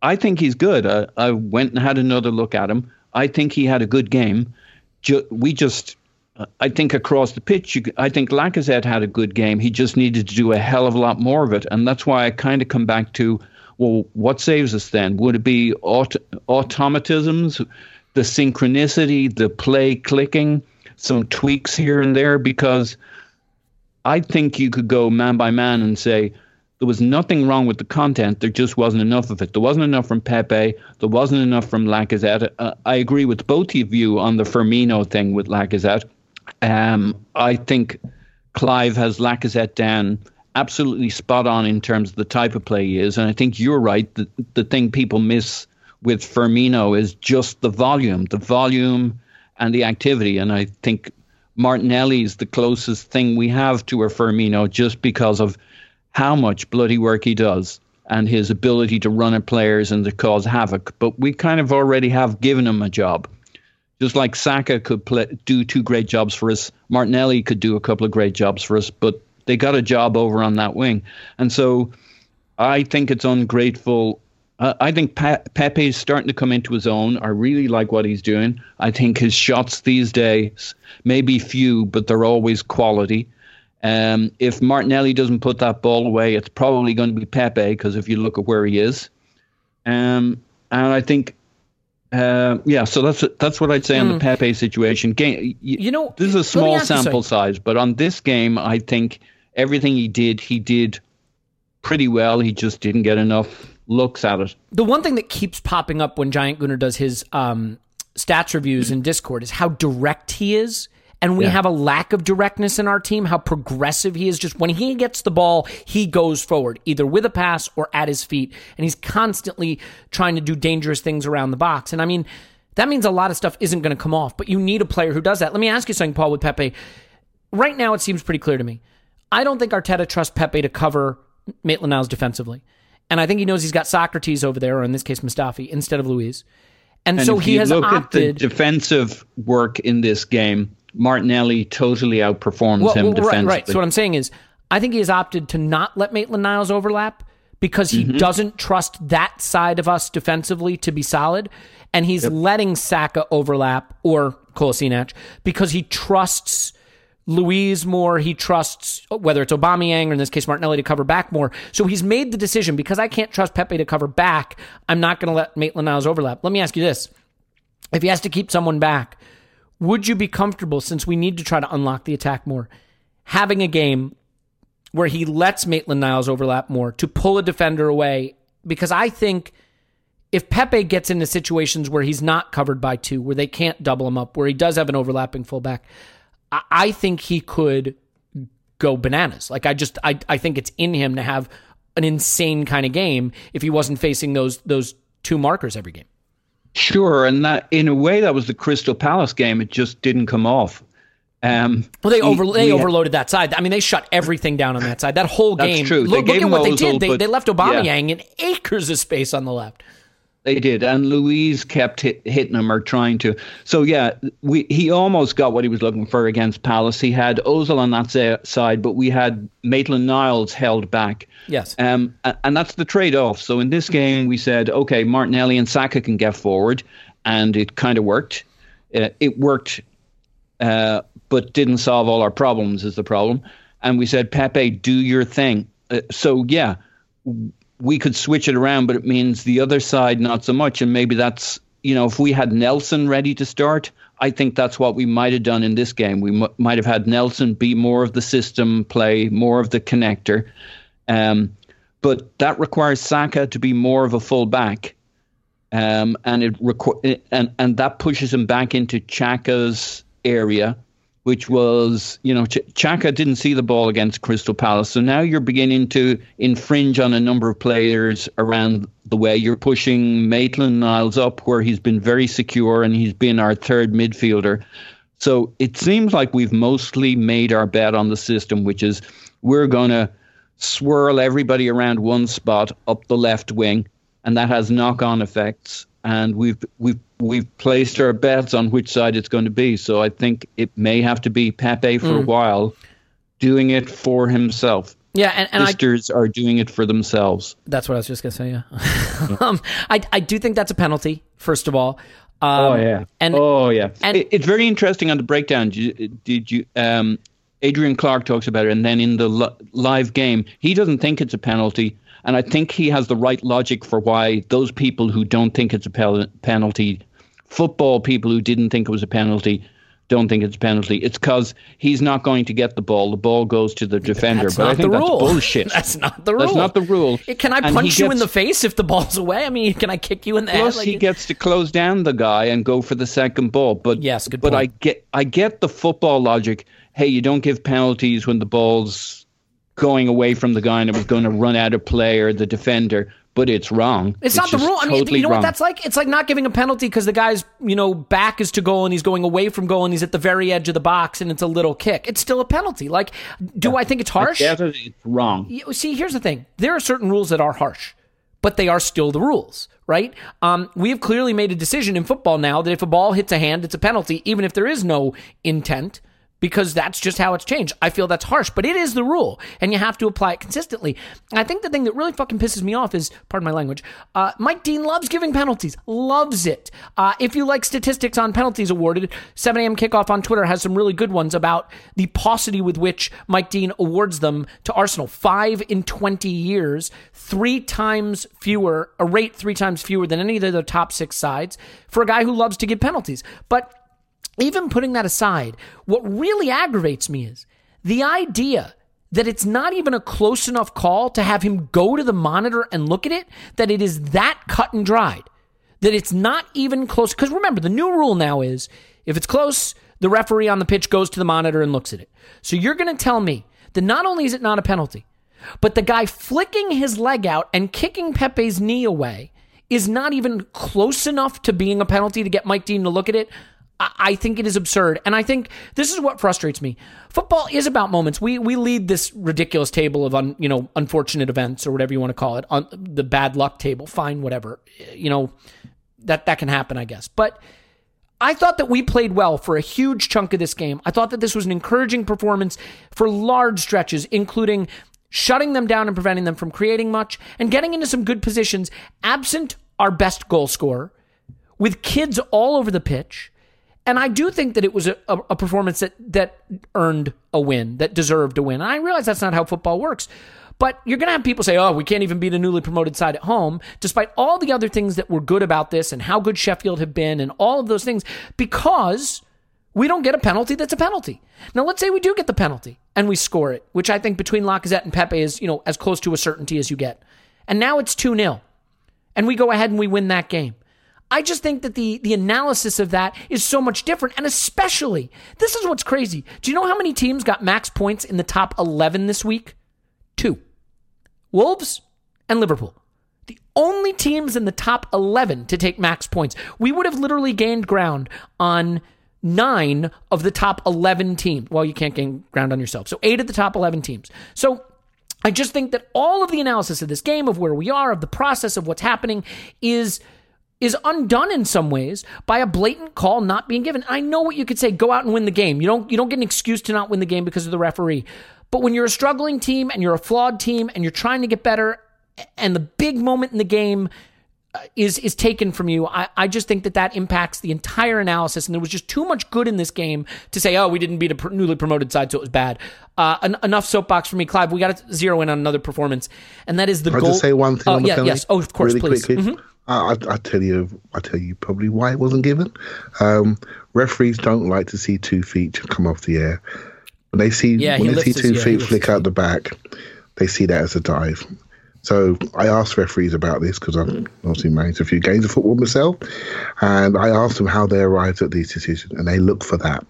I think he's good. I, I went and had another look at him. I think he had a good game. Ju- we just, uh, I think across the pitch, you, I think Lacazette had a good game. He just needed to do a hell of a lot more of it. And that's why I kind of come back to, well, what saves us then? Would it be aut- automatisms, the synchronicity, the play clicking, some tweaks here and there? Because I think you could go man by man and say there was nothing wrong with the content. There just wasn't enough of it. There wasn't enough from Pepe. There wasn't enough from Lacazette. Uh, I agree with both of you on the Firmino thing with Lacazette. Um, I think Clive has Lacazette down absolutely spot on in terms of the type of play he is. And I think you're right. The, the thing people miss with Firmino is just the volume, the volume and the activity. And I think Martinelli is the closest thing we have to a Firmino just because of how much bloody work he does and his ability to run at players and to cause havoc. But we kind of already have given him a job. Just like Saka could play, do two great jobs for us, Martinelli could do a couple of great jobs for us, but they got a job over on that wing. And so I think it's ungrateful. Uh, I think Pe- Pepe is starting to come into his own. I really like what he's doing. I think his shots these days may be few, but they're always quality. Um, if Martinelli doesn't put that ball away, it's probably going to be Pepe, because if you look at where he is. Um, and I think, uh, yeah, so that's that's what I'd say mm. on the Pepe situation. Game, you, you know, this is a small sample size, but on this game, I think everything he did, he did pretty well. He just didn't get enough looks at it. The one thing that keeps popping up when Giant Gunner does his um, stats reviews in Discord is how direct he is. And we yeah. have a lack of directness in our team, how progressive he is. Just when he gets the ball, he goes forward, either with a pass or at his feet. And he's constantly trying to do dangerous things around the box. And I mean, that means a lot of stuff isn't going to come off, but you need a player who does that. Let me ask you something, Paul, with Pepe. Right now, it seems pretty clear to me. I don't think Arteta trusts Pepe to cover Maitland-Niles defensively. And I think he knows he's got Socrates over there, or in this case, Mustafi, instead of Luis. And, and so he has opted... And if you look at the defensive work in this game, Martinelli totally outperforms well, him well, defensively. Right, right. So what I'm saying is, I think he has opted to not let Maitland-Niles overlap because he mm-hmm. doesn't trust that side of us defensively to be solid. And he's yep. letting Saka overlap, or Kolasinac, because he trusts Luis more, he trusts, whether it's Aubameyang or in this case Martinelli, to cover back more. So he's made the decision, because I can't trust Pepe to cover back, I'm not going to let Maitland-Niles overlap. Let me ask you this. If he has to keep someone back, would you be comfortable, since we need to try to unlock the attack more, having a game where he lets Maitland-Niles overlap more to pull a defender away because I think if Pepe gets into situations where he's not covered by two, where they can't double him up, where he does have an overlapping fullback, I, I think he could go bananas. Like I just, I, I think it's in him to have an insane kind of game if he wasn't facing those those two markers every game. Sure, and that in a way that was the Crystal Palace game. It just didn't come off. Um, well, they over, they yeah. overloaded that side. I mean, they shut everything down on that side. That whole game. That's true. They look, gave look at what Ozil, they did. They, they left Aubameyang yeah. in acres of space on the left. They did, and Louise kept hit, hitting him or trying to. So, yeah, we he almost got what he was looking for against Palace. He had Ozil on that sa- side, but we had Maitland-Niles held back. Yes. Um, and, and that's the trade-off. So in this game, we said, okay, Martinelli and Saka can get forward, and it kind of worked. Uh, it worked, uh, but didn't solve all our problems is the problem. And we said, Pepe, do your thing. Uh, so, yeah, w- we could switch it around, but it means the other side not so much. And maybe that's, you know, if we had Nelson ready to start, I think that's what we might have done in this game. We m- might have had Nelson be more of the system play, more of the connector. Um, but that requires Saka to be more of a full back. Um, and, it requ- and, and that pushes him back into Xhaka's area, which was, you know, Xhaka didn't see the ball against Crystal Palace. So now you're beginning to infringe on a number of players around the way. You're pushing Maitland-Niles up where he's been very secure and he's been our third midfielder. So it seems like we've mostly made our bet on the system, which is we're going to swirl everybody around one spot up the left wing, and that has knock-on effects. And we've we've we've placed our bets on which side it's going to be. So I think it may have to be Pepe for mm. a while, doing it for himself. Yeah, and, and sisters I, are doing it for themselves. That's what I was just gonna say. Yeah, yeah. um, I I do think that's a penalty. First of all. Um, oh yeah. And, oh yeah. And it, it's very interesting on the breakdown. Did you? Did you um, Adrian Clark talks about it, and then in the li- live game, he doesn't think it's a penalty. And I think he has the right logic for why those people who don't think it's a pe- penalty, football people who didn't think it was a penalty, don't think it's a penalty. It's because he's not going to get the ball. The ball goes to the defender. That's but not I think the that's rule. Bullshit. That's not the rule. That's not the rule. It, can I and punch gets, you in the face if the ball's away? I mean, can I kick you in the plus head? Plus, like, he gets to close down the guy and go for the second ball. But yes, good but point. I get, I get the football logic. Hey, you don't give penalties when the ball's going away from the guy and it was going to run out of play or the defender, but it's wrong. It's, it's not the rule. I mean, totally you know what wrong. That's like? It's like not giving a penalty because the guy's, you know, back is to goal and he's going away from goal and he's at the very edge of the box and it's a little kick. It's still a penalty. Like, do yeah. I think it's harsh? I guess it's wrong. See, here's the thing. There are certain rules that are harsh, but they are still the rules, right? Um, we have clearly made a decision in football now that if a ball hits a hand, it's a penalty, even if there is no intent, because that's just how it's changed. I feel that's harsh, but it is the rule, and you have to apply it consistently. And I think the thing that really fucking pisses me off is, pardon my language, uh, Mike Dean loves giving penalties, loves it. Uh, if you like statistics on penalties awarded, seven a.m. Kickoff on Twitter has some really good ones about the paucity with which Mike Dean awards them to Arsenal. Five in twenty years, three times fewer, a rate three times fewer than any of the top six sides for a guy who loves to give penalties. But even putting that aside, what really aggravates me is the idea that it's not even a close enough call to have him go to the monitor and look at it, that it is that cut and dried, that it's not even close. Because remember, the new rule now is if it's close, the referee on the pitch goes to the monitor and looks at it. So you're going to tell me that not only is it not a penalty, but the guy flicking his leg out and kicking Pepe's knee away is not even close enough to being a penalty to get Mike Dean to look at it. I think it is absurd, and I think this is what frustrates me. Football is about moments. We we lead this ridiculous table of un, you know unfortunate events or whatever you want to call it, on the bad luck table. Fine, whatever, you know that that can happen, I guess. But I thought that we played well for a huge chunk of this game. I thought that this was an encouraging performance for large stretches, including shutting them down and preventing them from creating much and getting into some good positions, absent our best goal scorer, with kids all over the pitch. And I do think that it was a, a performance that, that earned a win, that deserved a win. And I realize that's not how football works. But you're going to have people say, oh, we can't even beat a newly promoted side at home, despite all the other things that were good about this and how good Sheffield have been and all of those things, because we don't get a penalty that's a penalty. Now, let's say we do get the penalty and we score it, which I think between Lacazette and Pepe is, you know, as close to a certainty as you get. And now it's two nil. and we go ahead and we win that game. I just think that the the analysis of that is so much different, and especially, this is what's crazy. Do you know how many teams got max points in the top eleven this week? Two. Wolves and Liverpool. The only teams in the top eleven to take max points. We would have literally gained ground on nine of the top eleven teams. Well, you can't gain ground on yourself. So eight of the top eleven teams. So I just think that all of the analysis of this game, of where we are, of the process, of what's happening, is... is undone in some ways by a blatant call not being given. I know what you could say, go out and win the game. You don't, you don't get an excuse to not win the game because of the referee. But when you're a struggling team and you're a flawed team and you're trying to get better and the big moment in the game is is taken from you, I, I just think that that impacts the entire analysis. And there was just too much good in this game to say, oh, we didn't beat a newly promoted side, so it was bad. Uh, en- enough soapbox for me, Clive. We got to zero in on another performance. And that is the Can goal. I just say one thing uh, on the yeah, penalty? Yes. Oh, of course, really please. Quickly. Mm-hmm. I, I tell you, I tell you probably why it wasn't given. Um, referees don't like to see two feet come off the air. When they see yeah, when they see two his, feet yeah, flick out the back, they see that as a dive. So I asked referees about this because I've mm. obviously managed a few games of football myself, and I asked them how they arrived at these decisions, and they look for that.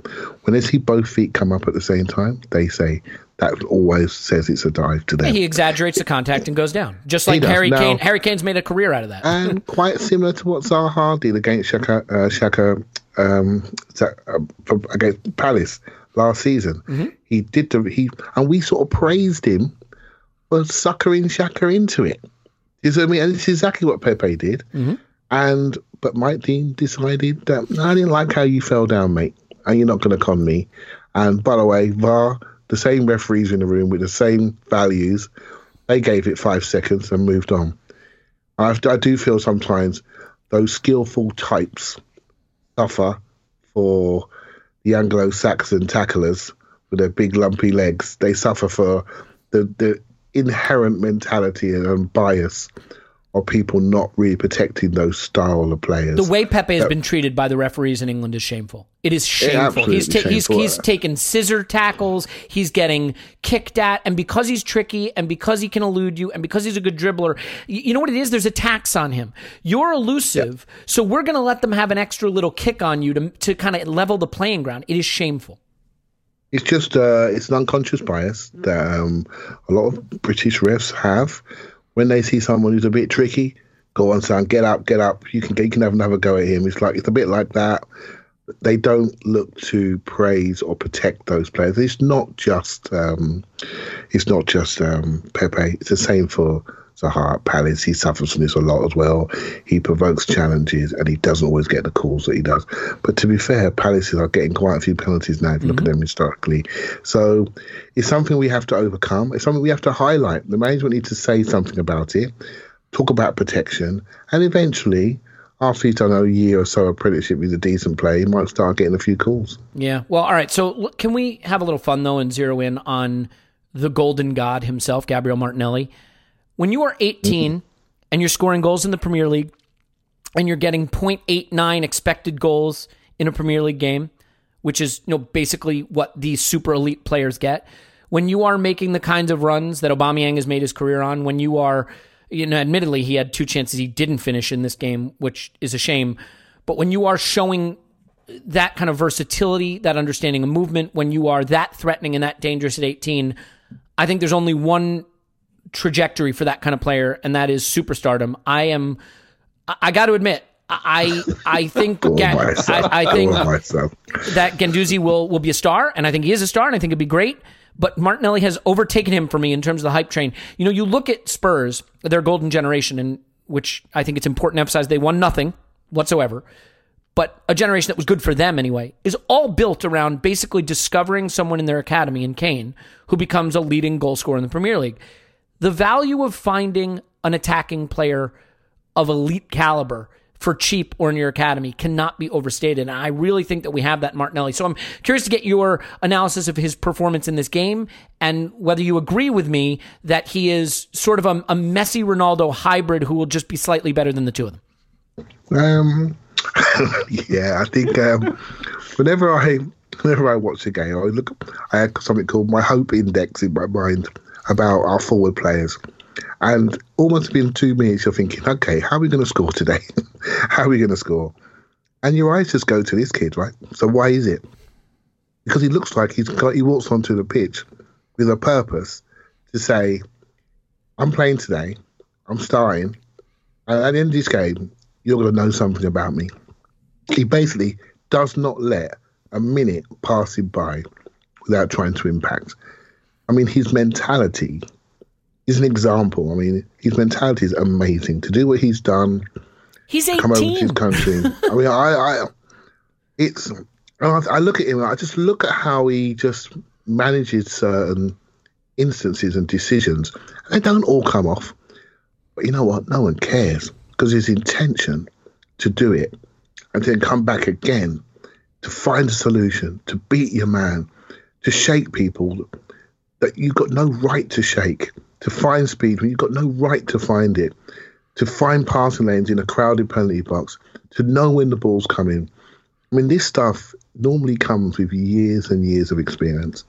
When they see both feet come up at the same time, they say that always says it's a dive to them. He exaggerates the contact and goes down, just like Harry now, Kane. Harry Kane's made a career out of that, and quite similar to what Zaha did against Xhaka, uh, Xhaka um, against Palace last season. Mm-hmm. He did the he, and we sort of praised him. Was suckering Xhaka into it. You see what I mean? And it's exactly what Pepe did. Mm-hmm. And but Mike Dean decided that no, I didn't like how you fell down, mate, and you're not going to con me. And by the way, V A R, the same referees in the room with the same values, they gave it five seconds and moved on. I, I do feel sometimes those skillful types suffer for the Anglo-Saxon tacklers with their big lumpy legs. They suffer for the the. inherent mentality and bias of people not really protecting those style of players. The way Pepe has that, been treated by the referees in England is shameful. It is shameful. It he's, ta- shameful. He's, he's taken scissor tackles. He's getting kicked at. And because he's tricky and because he can elude you and because he's a good dribbler, you know what it is? There's a tax on him. You're elusive, yep. So we're going to let them have an extra little kick on you to, to kind of level the playing ground. It is shameful. It's just uh, it's an unconscious bias that um, a lot of British refs have. When they see someone who's a bit tricky, go on, son, get up, get up. You can you can have another go at him. It's like it's a bit like that. They don't look to praise or protect those players. It's not just um, it's not just um, Pepe. It's the same for Zaha at Palace. He suffers from this a lot as well. He provokes challenges and he doesn't always get the calls that he does. But to be fair, Palaces are getting quite a few penalties now if you mm-hmm. look at them historically. So it's something we have to overcome. It's something we have to highlight. The management needs to say something about it, talk about protection, and eventually, after he's done a year or so apprenticeship, he's a decent player, he might start getting a few calls. Yeah, well, all right. So can we have a little fun, though, and zero in on the golden god himself, Gabriel Martinelli? When you are eighteen mm-hmm. and you're scoring goals in the Premier League and you're getting zero point eight nine expected goals in a Premier League game, which is, you know, basically what these super elite players get, when you are making the kinds of runs that Aubameyang has made his career on, when you are, you know, admittedly he had two chances he didn't finish in this game, which is a shame, but when you are showing that kind of versatility, that understanding of movement, when you are that threatening and that dangerous at eighteen, I think there's only one trajectory for that kind of player, and that is superstardom. I am, I, I got to admit, I I think Gan- I, I think that Guendouzi will will be a star, and I think he is a star, and I think it'd be great. But Martinelli has overtaken him for me in terms of the hype train. You know, you look at Spurs, their golden generation, and which I think it's important to emphasize, they won nothing whatsoever. But a generation that was good for them anyway, is all built around basically discovering someone in their academy in Kane who becomes a leading goal scorer in the Premier League. The value of finding an attacking player of elite caliber for cheap or in your academy cannot be overstated. And I really think that we have that in Martinelli. So I'm curious to get your analysis of his performance in this game and whether you agree with me that he is sort of a, a Messi-Ronaldo hybrid who will just be slightly better than the two of them. Um, yeah, I think um, whenever I whenever I watch a game, I look. I had something called my hope index in my mind about our forward players. And almost within two minutes, you're thinking, okay, how are we going to score today? How are we going to score? And your eyes just go to this kid, right? So why is it? Because he looks like he's got, he walks onto the pitch with a purpose to say, I'm playing today, I'm starting, and at the end of this game, you're going to know something about me. He basically does not let a minute pass him by without trying to impact. I mean, his mentality is an example. I mean, his mentality is amazing. To do what he's done, he's eighteen. Come over to his country. I mean, I, I it's. I look at him. I just look at how he just manages certain instances and decisions. They don't all come off, but you know what? No one cares because his intention to do it and then come back again to find a solution, to beat your man, to shake people that you've got no right to shake, to find speed when you've got no right to find it, to find passing lanes in a crowded penalty box, to know when the ball's coming. I mean, this stuff normally comes with years and years of experience,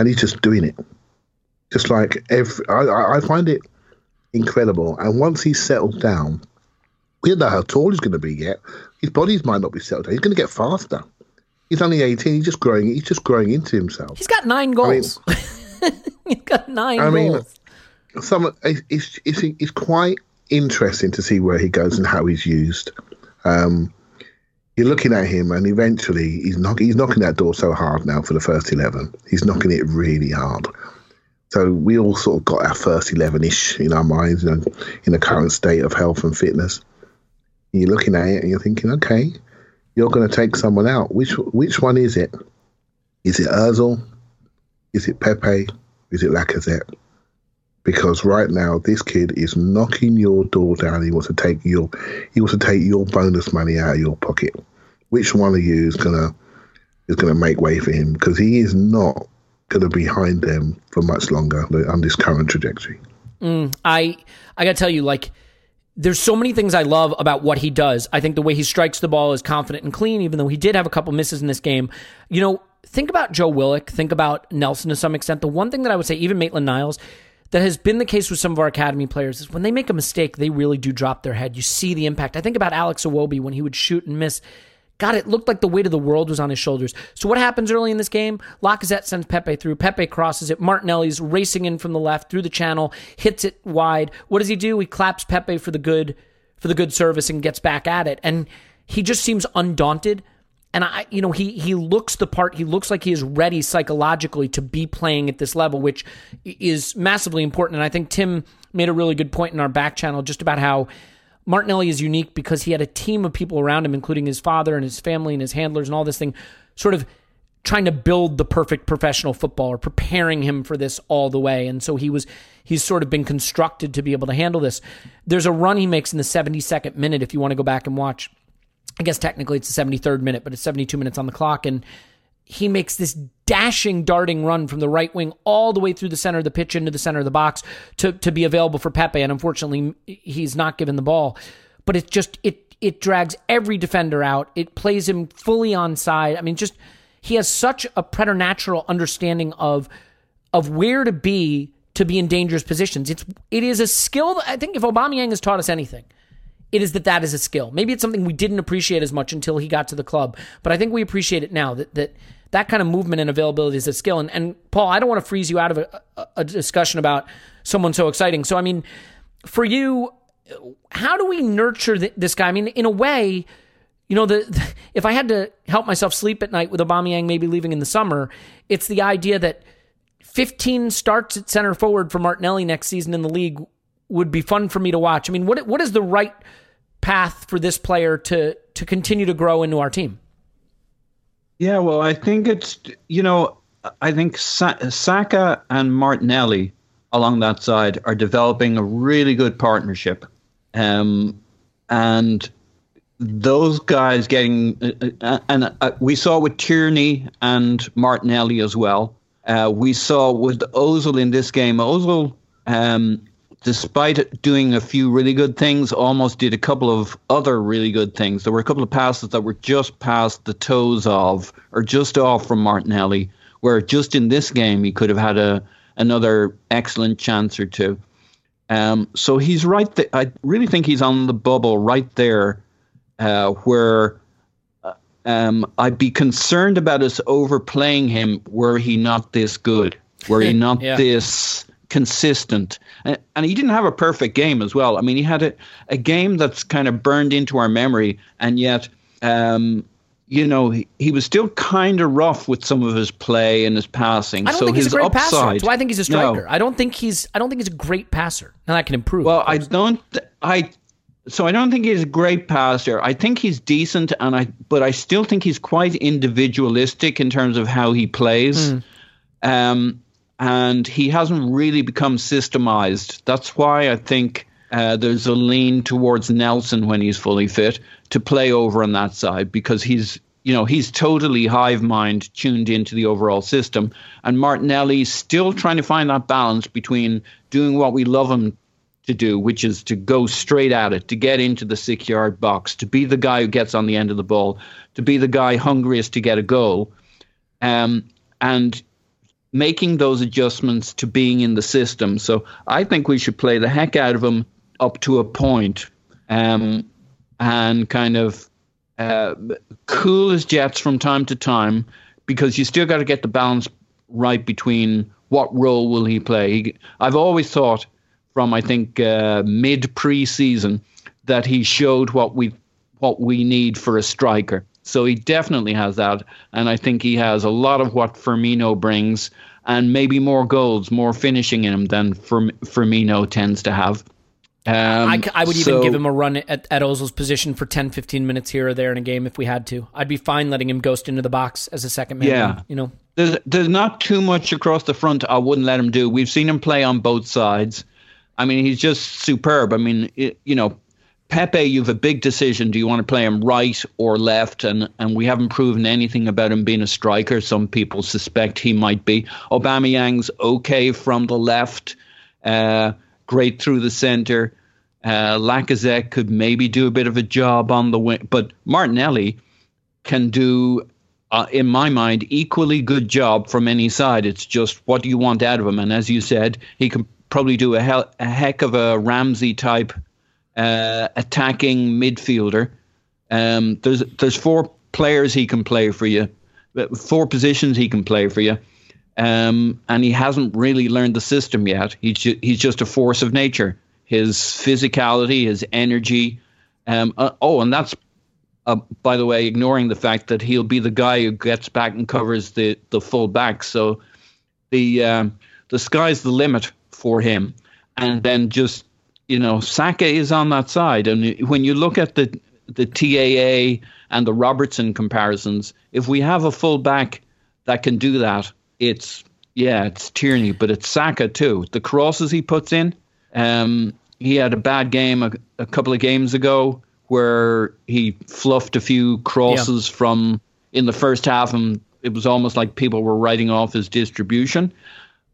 and he's just doing it. Just like every, I, I find it incredible. And once he's settled down, we don't know how tall he's going to be yet. His body might not be settled down. He's going to get faster. He's only eighteen. He's just growing. He's just growing into himself. He's got nine goals. I mean, he's got nine I mean, goals. Some it's, it's it's quite interesting to see where he goes and how he's used. Um, You're looking at him, and eventually he's, knock, he's knocking that door so hard now for the first eleven. He's knocking it really hard. So we all sort of got our first eleven-ish in our minds, you know, in the current state of health and fitness. And you're looking at it, and you're thinking, okay, you're going to take someone out. Which which one is it? Is it Ozil? Is it Pepe? Is it Lacazette? Because right now this kid is knocking your door down. He wants to take your, he wants to take your bonus money out of your pocket. Which one of you is gonna is gonna make way for him? Because he is not gonna be behind them for much longer on this current trajectory. Mm, I I gotta tell you, like, there's so many things I love about what he does. I think the way he strikes the ball is confident and clean, even though he did have a couple misses in this game. You know, think about Joe Willock, think about Nelson to some extent. The one thing that I would say, even Maitland-Niles, that has been the case with some of our academy players is when they make a mistake, they really do drop their head. You see the impact. I think about Alex Iwobi when he would shoot and miss. God, it looked like the weight of the world was on his shoulders. So what happens early in this game? Lacazette sends Pepe through. Pepe crosses it. Martinelli's racing in from the left through the channel, hits it wide. What does he do? He claps Pepe for the good, for the good service and gets back at it. And he just seems undaunted. And I, you know, he he looks the part. He looks like he is ready psychologically to be playing at this level, which is massively important. And I think Tim made a really good point in our back channel just about how Martinelli is unique because he had a team of people around him, including his father and his family and his handlers and all this thing, sort of trying to build the perfect professional footballer, preparing him for this all the way. And so he was, he's sort of been constructed to be able to handle this. There's a run he makes in the seventy-second minute if you want to go back and watch. I guess technically it's the seventy-third minute, but it's seventy-two minutes on the clock. And he makes this dashing, darting run from the right wing all the way through the center of the pitch into the center of the box to, to be available for Pepe. And unfortunately, he's not given the ball. But it just, it it drags every defender out. It plays him fully onside. I mean, just, he has such a preternatural understanding of of where to be to be in dangerous positions. It's It is a skill. I think if Aubameyang has taught us anything, it is that that is a skill. Maybe it's something we didn't appreciate as much until he got to the club, but I think we appreciate it now that that, that kind of movement and availability is a skill. And, and Paul, I don't want to freeze you out of a, a discussion about someone so exciting. So, I mean, for you, how do we nurture th- this guy? I mean, in a way, you know, the, the if I had to help myself sleep at night with Aubameyang maybe leaving in the summer, it's the idea that fifteen starts at center forward for Martinelli next season in the league would be fun for me to watch. I mean, what what is the right path for this player to to continue to grow into our team? Yeah, well, I think it's, you know, I think Sa- Saka and Martinelli along that side are developing a really good partnership. Um, and those guys getting, uh, and uh, we saw with Tierney and Martinelli as well. Uh, we saw with Ozil in this game, Ozil, um, despite doing a few really good things, almost did a couple of other really good things. There were a couple of passes that were just past the toes of, or just off from Martinelli, where just in this game he could have had a another excellent chance or two. Um, so he's right. Th- I really think he's on the bubble right there, uh, where um, I'd be concerned about us overplaying him were he not this good, were he not yeah. this consistent. And, and he didn't have a perfect game as well. I mean, he had a, a game that's kind of burned into our memory, and yet, um, you know, he, he was still kind of rough with some of his play and his passing. I don't so think he's his a great upside, passer. That's why I think he's a striker. No. I don't think he's. I don't think he's a great passer. Now that can improve. Well, I don't. I so I don't think he's a great passer. I think he's decent, and I. But I still think he's quite individualistic in terms of how he plays, mm. um, and he hasn't really become systemized. That's why I think. Uh, there's a lean towards Nelson when he's fully fit to play over on that side because he's, you know, he's totally hive mind tuned into the overall system. And Martinelli's still trying to find that balance between doing what we love him to do, which is to go straight at it, to get into the six yard box, to be the guy who gets on the end of the ball, to be the guy hungriest to get a goal. Um, and making those adjustments to being in the system. So I think we should play the heck out of him up to a point, um, and kind of uh, cool as jets from time to time, because you still got to get the balance right between what role will he play. I've always thought from, I think, uh, mid pre-season that he showed what we what we need for a striker. So he definitely has that, and I think he has a lot of what Firmino brings, and maybe more goals, more finishing in him than Firmino tends to have. Um, I, I would so, even give him a run at, at Ozil's position for ten, fifteen minutes here or there in a game if we had to. I'd be fine letting him ghost into the box as a second man. Yeah. You know, there's, there's not too much across the front I wouldn't let him do. We've seen him play on both sides. I mean, he's just superb. I mean, it, you know, Pepe, you have a big decision. Do you want to play him right or left? And and we haven't proven anything about him being a striker. Some people suspect he might be. Aubameyang's okay from the left. Uh, great through the center. Uh, Lacazette could maybe do a bit of a job on the wing, but Martinelli can do, uh, in my mind, equally good job from any side. It's just what do you want out of him? And as you said, he can probably do a, hell, a heck of a Ramsey type uh, attacking midfielder. Um, there's there's four players he can play for you, four positions he can play for you. Um, and he hasn't really learned the system yet. He ju- he's just a force of nature. His physicality, his energy. Um, uh, oh, and that's, uh, by the way, ignoring the fact that he'll be the guy who gets back and covers the, the full back. So the um, the sky's the limit for him. And then just, you know, Saka is on that side. And when you look at the, the T A A and the Robertson comparisons, if we have a full back that can do that, it's, yeah, it's Tierney, but it's Saka too. The crosses he puts in. Um, he had a bad game a, a couple of games ago where he fluffed a few crosses yeah. from in the first half, and it was almost like people were writing off his distribution.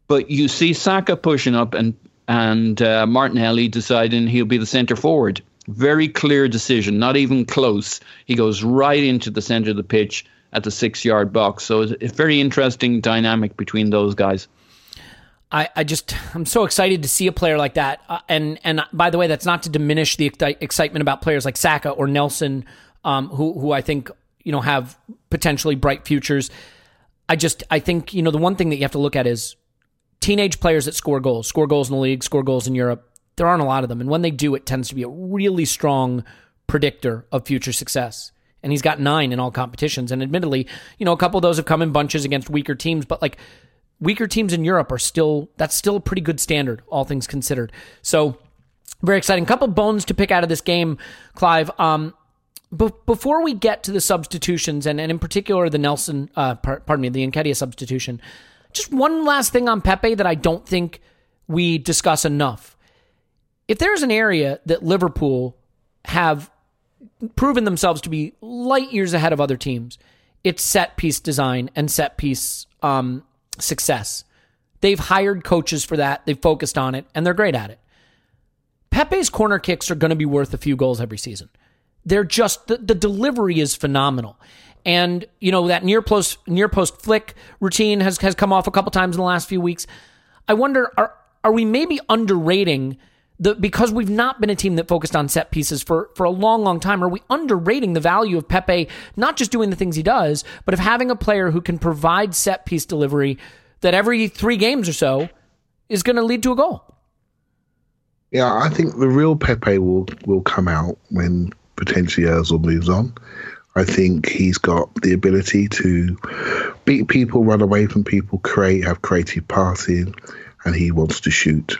But you see Saka pushing up and and uh, Martinelli deciding he'll be the centre forward. Very clear decision, not even close. He goes right into the centre of the pitch at the six-yard box. So it's a very interesting dynamic between those guys. I, I just, I'm so excited to see a player like that. Uh, and and by the way, that's not to diminish the excitement about players like Saka or Nelson, um, who who I think, you know, have potentially bright futures. I just, I think, you know, the one thing that you have to look at is teenage players that score goals, score goals in the league, score goals in Europe. There aren't a lot of them. And when they do, it tends to be a really strong predictor of future success. And he's got nine in all competitions. And admittedly, you know, a couple of those have come in bunches against weaker teams. But like weaker teams in Europe are still, that's still a pretty good standard, all things considered. So very exciting. Couple bones to pick out of this game, Clive. Um, be- before we get to the substitutions and, and in particular the Nelson, uh, par- pardon me, the Nketiah substitution, just one last thing on Pepe that I don't think we discuss enough. If there's an area that Liverpool have proven themselves to be light years ahead of other teams, it's set piece design and set piece um, success. They've hired coaches for that. They've focused on it and they're great at it. Pepe's corner kicks are going to be worth a few goals every season. They're just, the, the delivery is phenomenal. And you know, that near post, near post flick routine has, has come off a couple times in the last few weeks. I wonder, are, are we maybe underrating The, because we've not been a team that focused on set pieces for, for a long, long time, are we underrating the value of Pepe, not just doing the things he does, but of having a player who can provide set piece delivery that every three games or so is going to lead to a goal? Yeah, I think the real Pepe will, will come out when potentially Ozil moves on. I think he's got the ability to beat people, run away from people, create, have creative passing, and he wants to shoot.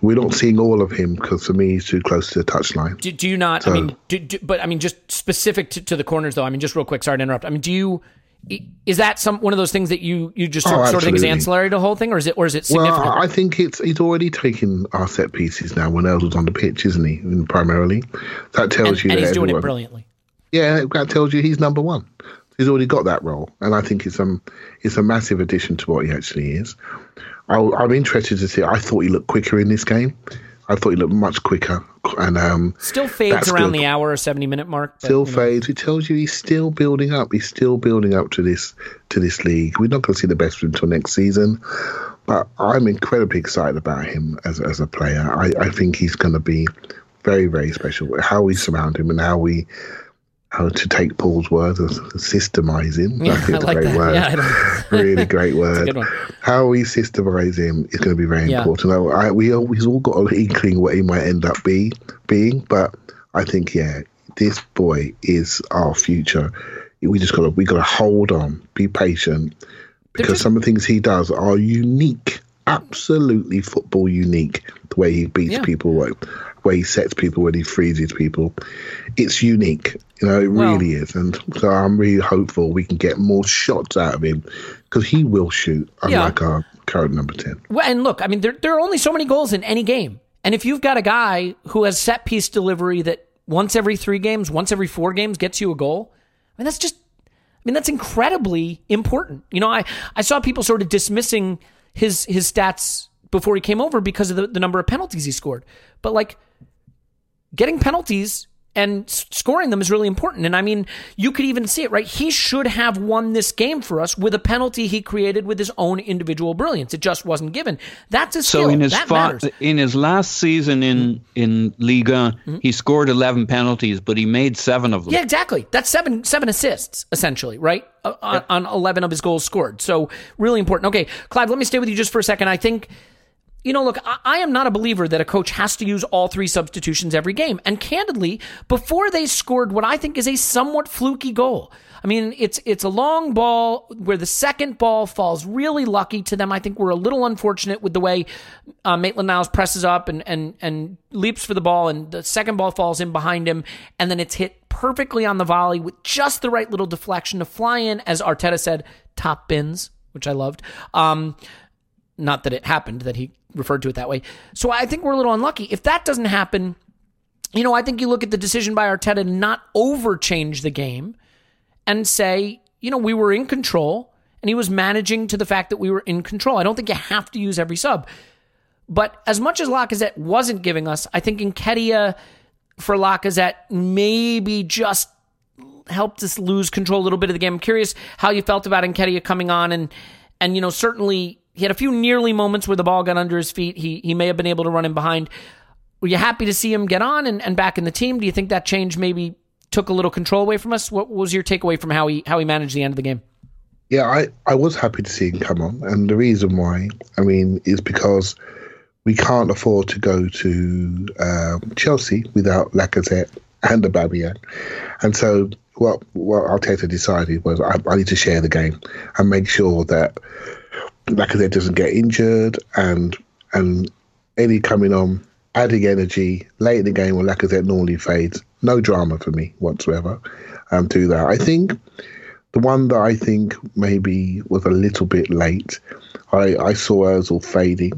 We're not seeing all of him because, for me, he's too close to the touchline. Do, do you not? So, I mean, do, do, but I mean, just specific to, to the corners, though. I mean, just real quick. Sorry to interrupt. I mean, do you? Is that some one of those things that you, you just sort, oh, sort of think is ancillary to the whole thing, or is it or is it significant? Well, I think it's he's already taking our set pieces now when Ozil's on the pitch, isn't he? And primarily, that tells and, you and that he's everyone, doing it brilliantly. Yeah, that tells you he's number one. He's already got that role, and I think it's um it's a massive addition to what he actually is. I'll, I'm interested to see. I thought he looked quicker in this game. I thought he looked much quicker, and um, still fades around good. The hour or seventy minute mark. But, still fades. Know. It tells you he's still building up. He's still building up to this to this league. We're not going to see the best of him until next season, but I'm incredibly excited about him as as a player. I, I think he's going to be very very special. How we surround him and how we. How to take Paul's word as systemize him. Yeah, I think it's I like a great that. word. Yeah, really great word. How we systemize him is going to be very yeah. important. I, I, we all, we've all got an inkling what he might end up be being, but I think yeah, this boy is our future. We just got to we got to hold on, be patient, because just, some of the things he does are unique, absolutely football unique. The way he beats yeah. people. Like, where he sets people, when he freezes people. It's unique. You know, it well, really is. And so I'm really hopeful we can get more shots out of him because he will shoot, unlike yeah. our current number ten. Well, and look, I mean, there, there are only so many goals in any game. And if you've got a guy who has set-piece delivery that once every three games, once every four games gets you a goal, I mean, that's just, I mean, that's incredibly important. You know, I, I saw people sort of dismissing his his stats before he came over because of the, the number of penalties he scored. But, like, getting penalties and scoring them is really important. And I mean, you could even see it, right? He should have won this game for us with a penalty he created with his own individual brilliance. It just wasn't given. That's a skill. So in his that fa- in his last season in, in Liga, mm-hmm. he scored eleven penalties, but he made seven of them. Yeah, exactly. That's seven seven assists, essentially, right? Uh, yep. on, on eleven of his goals scored. So really important. Okay, Clive, let me stay with you just for a second. I think... You know, look, I, I am not a believer that a coach has to use all three substitutions every game. And candidly, before they scored what I think is a somewhat fluky goal. I mean, it's it's a long ball where the second ball falls really lucky to them. I think we're a little unfortunate with the way uh, Maitland-Niles presses up and, and, and leaps for the ball, and the second ball falls in behind him, and then it's hit perfectly on the volley with just the right little deflection to fly in, as Arteta said, top bins, which I loved. Um, not that it happened, that he... referred to it that way. So I think we're a little unlucky. If that doesn't happen, you know, I think you look at the decision by Arteta to not overchange the game and say, you know, we were in control and he was managing to the fact that we were in control. I don't think you have to use every sub. But as much as Lacazette wasn't giving us, I think Nketiah for Lacazette maybe just helped us lose control a little bit of the game. I'm curious how you felt about Nketiah coming on and, and you know, certainly... He had a few nearly moments where the ball got under his feet. He he may have been able to run in behind. Were you happy to see him get on and, and back in the team? Do you think that change maybe took a little control away from us? What was your takeaway from how he how he managed the end of the game? Yeah, I, I was happy to see him come on. And the reason why, I mean, is because we can't afford to go to um, Chelsea without Lacazette and Aubameyang. And so what, what Arteta decided was I, I need to share the game and make sure that Lacazette doesn't get injured, and and Eddie coming on, adding energy late in the game when Lacazette normally fades. No drama for me whatsoever um, to that. I think the one that I think maybe was a little bit late, I, I saw Ozil fading,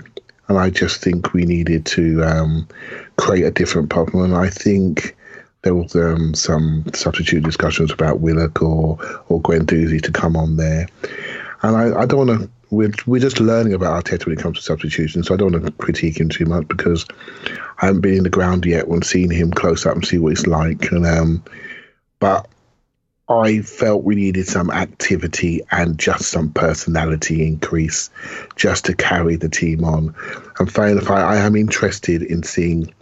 and I just think we needed to um, create a different problem. And I think there was um, some substitute discussions about Willock or, or Guendouzi to come on there. And I, I don't want to... We're, we're just learning about Arteta when it comes to substitutions, so I don't want to critique him too much because I haven't been in the ground yet and seen him close up and see what he's like. And um, But I felt we needed some activity and just some personality increase just to carry the team on. And fair enough, I, I am interested in seeing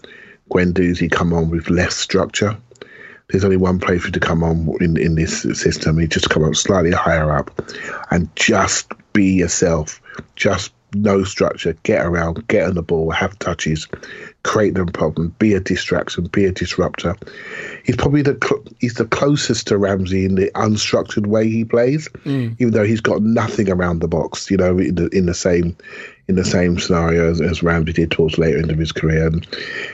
Guendouzi come on with less structure. There's only one player to come on in, in this system. He just come up slightly higher up and just be yourself. Just no structure. Get around, get on the ball, have touches, create them problem, be a distraction, be a disruptor. He's probably the cl- he's the closest to Ramsey in the unstructured way he plays, mm. even though he's got nothing around the box. You know, in the, in the same in the same scenario as, as Ramsey did towards later into his career, and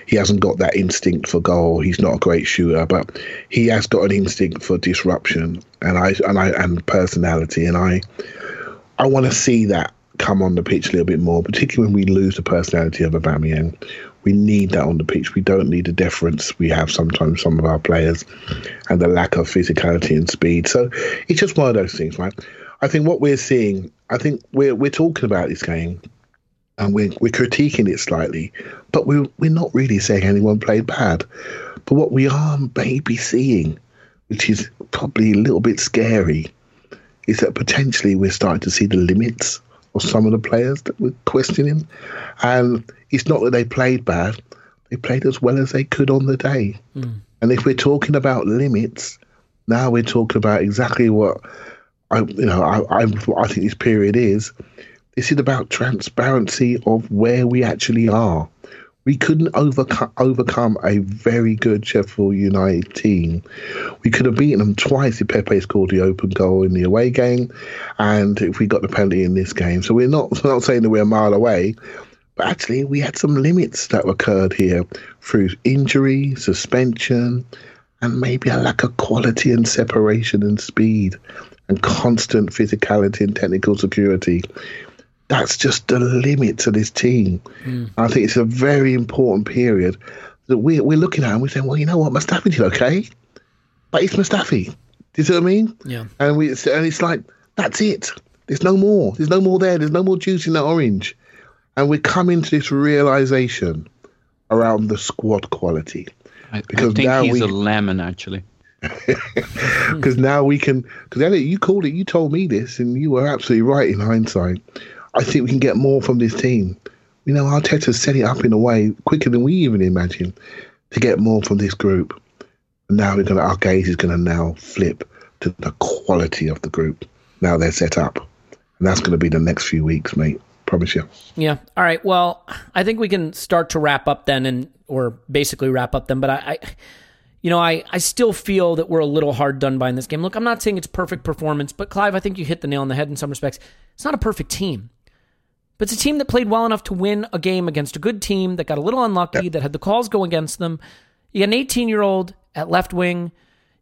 he hasn't got that instinct for goal. He's not a great shooter, but he has got an instinct for disruption and I and I and personality, and I I want to see that come on the pitch a little bit more, particularly when we lose the personality of Aubameyang. We need that on the pitch. We don't need the deference we have sometimes some of our players and the lack of physicality and speed. So it's just one of those things, right? I think what we're seeing, I think we're we're talking about this game and we're, we're critiquing it slightly, but we're, we're not really saying anyone played bad. But what we are maybe seeing, which is probably a little bit scary, is that potentially we're starting to see the limits or some of the players that were questioning. And it's not that they played bad. They played as well as they could on the day. Mm. And if we're talking about limits, now we're talking about exactly what I, you know, I, I, I think this period is. This is about transparency of where we actually are. We couldn't overcome, overcome a very good Sheffield United team. We could have beaten them twice if Pepe scored the open goal in the away game and if we got the penalty in this game. So we're not, we're not saying that we're a mile away, but actually we had some limits that occurred here through injury, suspension, and maybe a lack of quality and separation and speed and constant physicality and technical security. That's just the limit to this team. Mm. I think it's a very important period that we're, we're looking at and we're saying, well, you know what, Mustafi did okay, but it's Mustafi. Do you see what I mean? Yeah. And we and it's like, that's it. There's no more. There's no more there. There's no more juice in that orange. And we're coming to this realisation around the squad quality. I, because I think now he's we, a lemon, actually. Because now we can... Because, Elliot, you called it. You told me this, and you were absolutely right in hindsight. I think we can get more from this team. You know, Arteta set it up in a way quicker than we even imagined to get more from this group. And now we're gonna, our gaze is going to now flip to the quality of the group. Now they're set up. And that's going to be the next few weeks, mate. Promise you. Yeah. All right. Well, I think we can start to wrap up then, and or basically wrap up then. But I, I you know, I, I still feel that we're a little hard done by in this game. Look, I'm not saying it's perfect performance, but Clive, I think you hit the nail on the head in some respects. It's not a perfect team. But it's a team that played well enough to win a game against a good team that got a little unlucky, that had the calls go against them. You got an eighteen-year-old at left wing.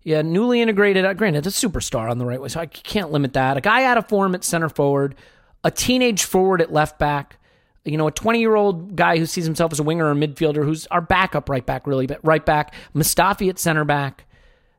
You got newly integrated, granted, a superstar on the right wing, so I can't limit that. A guy out of form at center forward. A teenage forward at left back. You know, a twenty-year-old guy who sees himself as a winger or a midfielder, who's our backup right back, really, but right back. Mustafi at center back.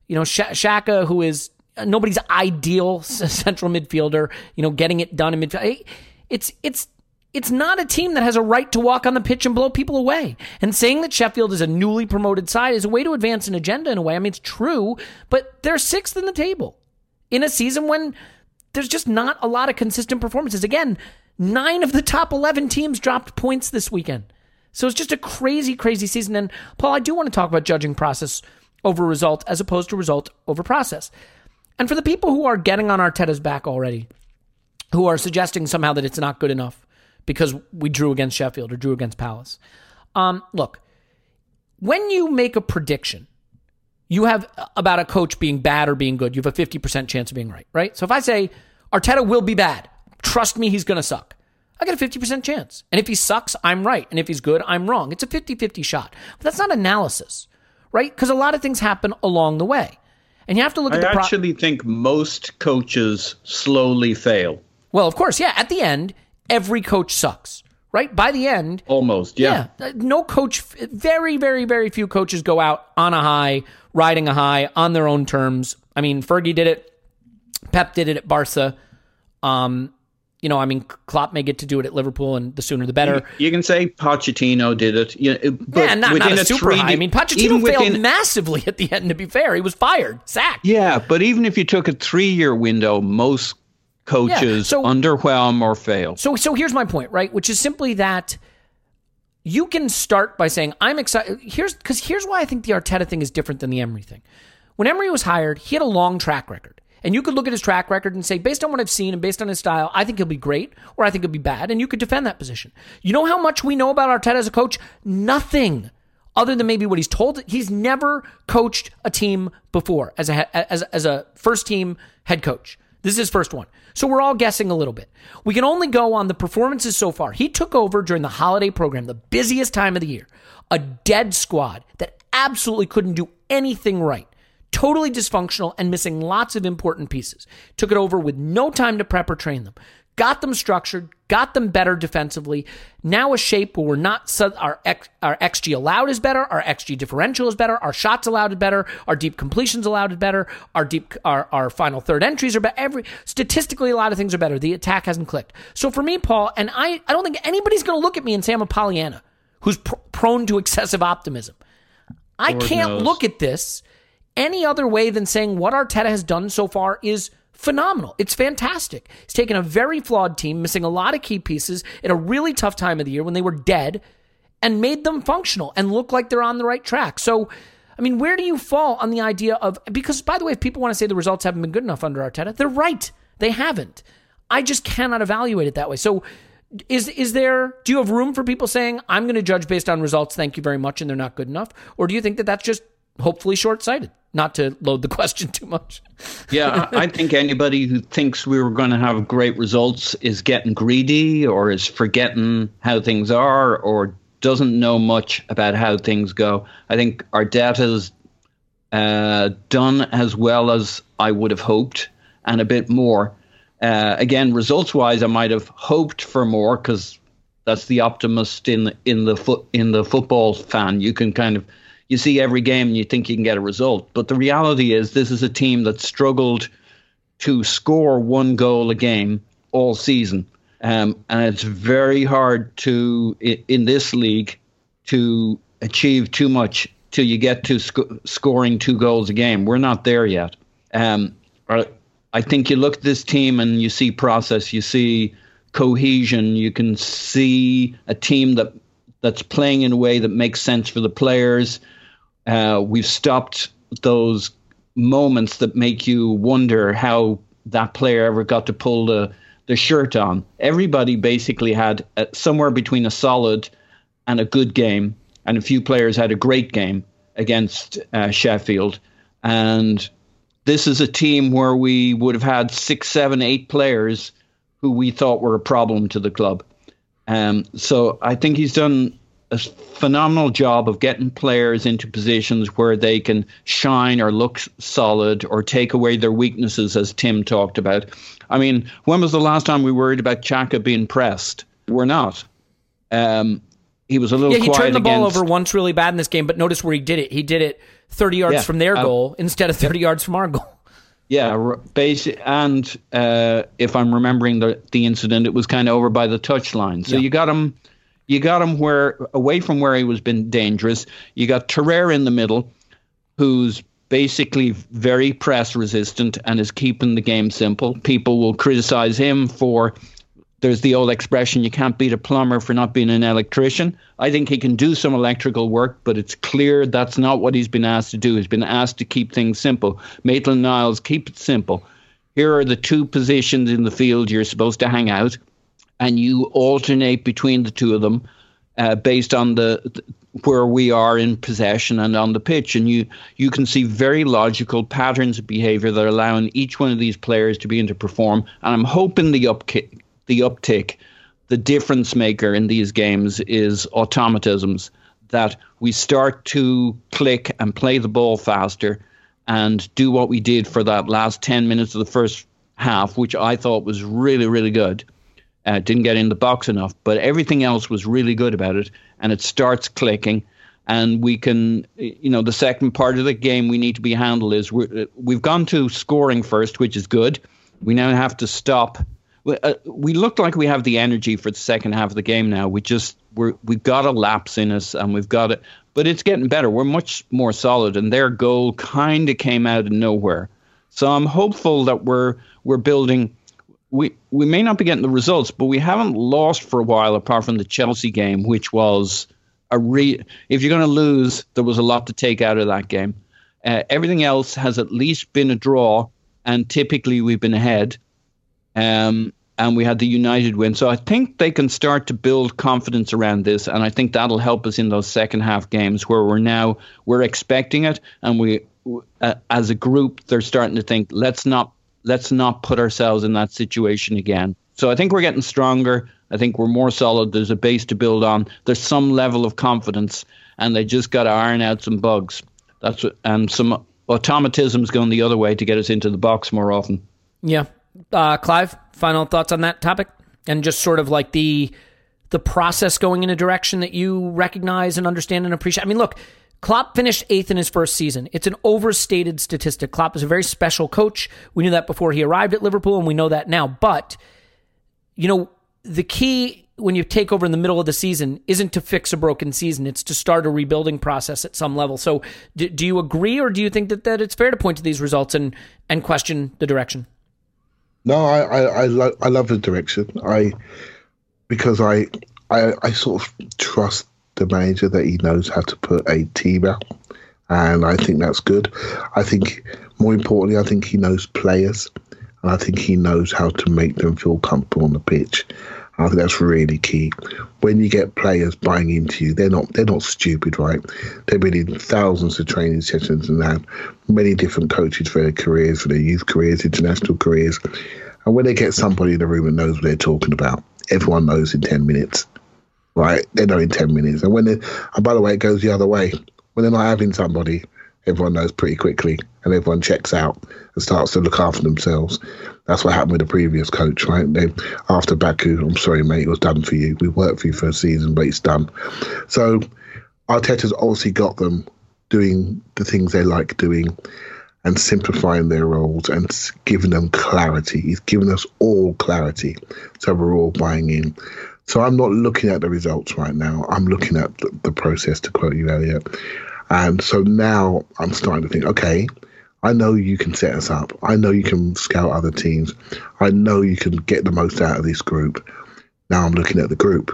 You know, Sh- Xhaka, who is nobody's ideal central midfielder, you know, getting it done in midfield. It's, it's, It's not a team that has a right to walk on the pitch and blow people away. And saying that Sheffield is a newly promoted side is a way to advance an agenda in a way. I mean, it's true, but they're sixth in the table in a season when there's just not a lot of consistent performances. Again, nine of the top eleven teams dropped points this weekend. So it's just a crazy, crazy season. And Paul, I do want to talk about judging process over result as opposed to result over process. And for the people who are getting on Arteta's back already, who are suggesting somehow that it's not good enough because we drew against Sheffield or drew against Palace. Um, look, when you make a prediction, you have about a coach being bad or being good. You have a fifty percent chance of being right, right? So if I say, Arteta will be bad, trust me, he's going to suck. I get a fifty percent chance. And if he sucks, I'm right. And if he's good, I'm wrong. It's a fifty-fifty shot. But that's not analysis, right? Because a lot of things happen along the way. And you have to look I at the... I pro- actually think most coaches slowly fail. Well, of course, yeah. At the end... every coach sucks, right? By the end... Almost, yeah. yeah. No coach... Very, very, very few coaches go out on a high, riding a high, on their own terms. I mean, Fergie did it. Pep did it at Barca. Um, you know, I mean, Klopp may get to do it at Liverpool, and the sooner the better. You can say Pochettino did it. You know, but yeah, not, within not a, a super three, high. I mean, Pochettino within, failed massively at the end, to be fair. He was fired, sacked. Yeah, but even if you took a three-year window, most coaches yeah, so, underwhelm or fail. So, so here's my point, right, which is simply that you can start by saying, I'm excited. Here's because here's why I think the Arteta thing is different than the Emery thing. When Emery was hired, he had a long track record. And you could look at his track record and say, based on what I've seen and based on his style, I think he'll be great, or I think he'll be bad, and you could defend that position. You know how much we know about Arteta as a coach? Nothing, other than maybe what he's told. He's never coached a team before as a as, as a first-team head coach. This is his first one. So we're all guessing a little bit. We can only go on the performances so far. He took over during the holiday program, the busiest time of the year, a dead squad that absolutely couldn't do anything right. Totally dysfunctional and missing lots of important pieces. Took it over with no time to prep or train them. Got them structured, got them better defensively. Now a shape where we're not, our X, our X G allowed is better, our X G differential is better, our shots allowed is better, our deep completions allowed is better, our deep, our, our final third entries are better. Every, statistically, a lot of things are better. The attack hasn't clicked. So for me, Paul, and I, I don't think anybody's going to look at me and say I'm a Pollyanna who's pr- prone to excessive optimism. I Lord can't knows. Look at this any other way than saying what Arteta has done so far is phenomenal. It's fantastic. He's taken a very flawed team, missing a lot of key pieces at a really tough time of the year when they were dead, and made them functional and look like they're on the right track. So, I mean, where do you fall on the idea of, because by the way, if people want to say the results haven't been good enough under Arteta, they're right. They haven't. I just cannot evaluate it that way. So Is is there, do you have room for people saying, I'm going to judge based on results, thank you very much, and they're not good enough? Or do you think that that's just hopefully short-sighted? Not to load the question too much. Yeah, I think anybody who thinks we were going to have great results is getting greedy or is forgetting how things are or doesn't know much about how things go. I think our data's uh, done as well as I would have hoped and a bit more. Uh, again, results-wise, I might have hoped for more because that's the optimist in in the fo- in the football fan. You can kind of you see every game and you think you can get a result, but the reality is this is a team that struggled to score one goal a game all season, um, and it's very hard to in this league to achieve too much till you get to sc- scoring two goals a game. We're not there yet. Um, I think you look at this team and you see process, you see cohesion, you can see a team that that's playing in a way that makes sense for the players. Uh, we've stopped those moments that make you wonder how that player ever got to pull the, the shirt on. Everybody basically had a, somewhere between a solid and a good game, and a few players had a great game against uh, Sheffield. And this is a team where we would have had six, seven, eight players who we thought were a problem to the club. Um, so I think he's done a phenomenal job of getting players into positions where they can shine or look solid or take away their weaknesses, as Tim talked about. I mean, when was the last time we worried about Xhaka being pressed? We're not. Um, he was a little yeah, quiet. He turned the ball against... over once really bad in this game, but notice where he did it. He did it thirty yards yeah, from their uh, goal instead of thirty yeah. yards from our goal. Yeah, basic, and uh, if I'm remembering the, the incident, it was kind of over by the touchline. So yeah. you got him, you got him where away from where he was been dangerous. You got Torreira in the middle, who's basically very press resistant and is keeping the game simple. People will criticize him for. There's the old expression, you can't beat a plumber for not being an electrician. I think he can do some electrical work, but it's clear that's not what he's been asked to do. He's been asked to keep things simple. Maitland-Niles, keep it simple. Here are the two positions in the field you're supposed to hang out, and you alternate between the two of them uh, based on the, the where we are in possession and on the pitch. And you, you can see very logical patterns of behavior that are allowing each one of these players to begin to perform. And I'm hoping the upkick, the uptick, the difference maker in these games is automatisms, that we start to click and play the ball faster and do what we did for that last ten minutes of the first half, which I thought was really, really good. Uh, didn't get in the box enough, but everything else was really good about it. And it starts clicking. And we can, you know, the second part of the game we need to be handled is we're, we've gone to scoring first, which is good. We now have to stop uh, we look like we have the energy for the second half of the game now. We just we're, we've got a lapse in us, and we've got it. But it's getting better. We're much more solid, and their goal kind of came out of nowhere. So I'm hopeful that we're we're building. We we may not be getting the results, but we haven't lost for a while, apart from the Chelsea game, which was a re. If you're going to lose, there was a lot to take out of that game. Uh, everything else has at least been a draw, and typically we've been ahead. Um, and we had the United win, so I think they can start to build confidence around this, and I think that'll help us in those second half games where we're now we're expecting it, and we uh, as a group they're starting to think let's not. Let's not put ourselves in that situation again. So I think we're getting stronger. I think we're more solid. There's a base to build on. There's some level of confidence, and they just got to iron out some bugs. That's what, and some automatism's going the other way to get us into the box more often. Yeah. Uh, Clive, final thoughts on that topic? And just sort of like the the process going in a direction that you recognize and understand and appreciate. I mean, look, Klopp finished eighth in his first season. It's an overstated statistic. Klopp is a very special coach. We knew that before he arrived at Liverpool, and we know that now. But, you know, the key when you take over in the middle of the season isn't to fix a broken season. It's to start a rebuilding process at some level. So do, do you agree, or do you think that, that it's fair to point to these results and, and question the direction? No, I I, I, lo- I love the direction. I because I, I I sort of trust the manager that he knows how to put a team out, and I think that's good. I think more importantly, I think he knows players, and I think he knows how to make them feel comfortable on the pitch. I think that's really key. When you get players buying into you, they're not they're not stupid, right? They've been in thousands of training sessions and had many different coaches for their careers, for their youth careers, international careers, and when they get somebody in the room that knows what they're talking about, everyone knows in ten minutes. Right, they know in ten minutes, and when they, and by the way, it goes the other way. When they're not having somebody, everyone knows pretty quickly, and everyone checks out and starts to look after themselves. That's what happened with the previous coach, right? They, after Baku, I'm sorry, mate, it was done for you. We worked for you for a season, but it's done. So Arteta's obviously got them doing the things they like doing, and simplifying their roles and giving them clarity. He's given us all clarity, so we're all buying in. So I'm not looking at the results right now. I'm looking at the, the process, to quote you, Elliot. And so now I'm starting to think, okay, I know you can set us up. I know you can scout other teams. I know you can get the most out of this group. Now I'm looking at the group.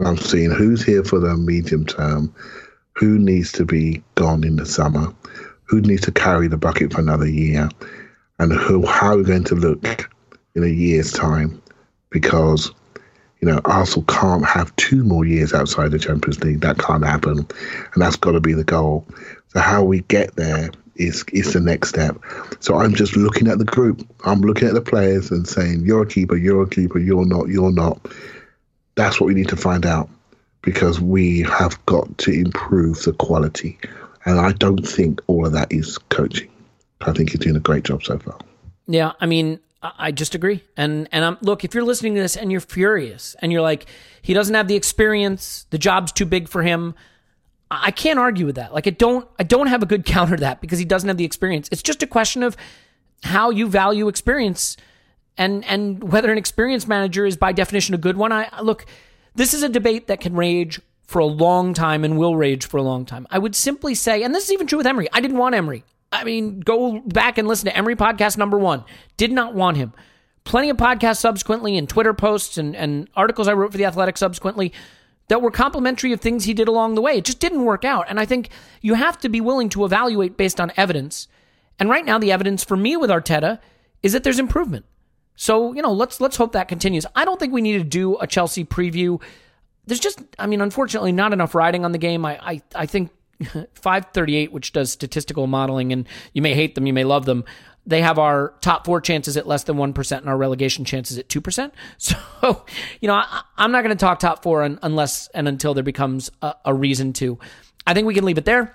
And I'm seeing who's here for the medium term, who needs to be gone in the summer, who needs to carry the bucket for another year, and who, how we're going to look in a year's time, because you know, Arsenal can't have two more years outside the Champions League. That can't happen. And that's got to be the goal. So how we get there is is the next step. So I'm just looking at the group. I'm looking at the players and saying, you're a keeper, you're a keeper, you're not, you're not. That's what we need to find out, because we have got to improve the quality. And I don't think all of that is coaching. I think you're doing a great job so far. Yeah, I mean, I just agree. And and I'm look, if you're listening to this and you're furious and you're like, he doesn't have the experience, the job's too big for him, I can't argue with that. Like I don't I don't have a good counter to that, because he doesn't have the experience. It's just a question of how you value experience, and and whether an experienced manager is by definition a good one. I look, this is a debate that can rage for a long time and will rage for a long time. I would simply say, and this is even true with Emery, I didn't want Emery. I mean, go back and listen to Emery podcast number one. Did not want him. Plenty of podcasts subsequently, and Twitter posts and, and articles I wrote for The Athletic subsequently that were complimentary of things he did along the way. It just didn't work out. And I think you have to be willing to evaluate based on evidence. And right now, the evidence for me with Arteta is that there's improvement. So, you know, let's let's hope that continues. I don't think we need to do a Chelsea preview. There's just, I mean, unfortunately, not enough riding on the game. I I, I think five thirty-eight, which does statistical modeling, and you may hate them, you may love them, they have our top four chances at less than one percent and our relegation chances at two percent. So, you know, I, I'm not going to talk top four un, unless and until there becomes a, a reason to. I think we can leave it there.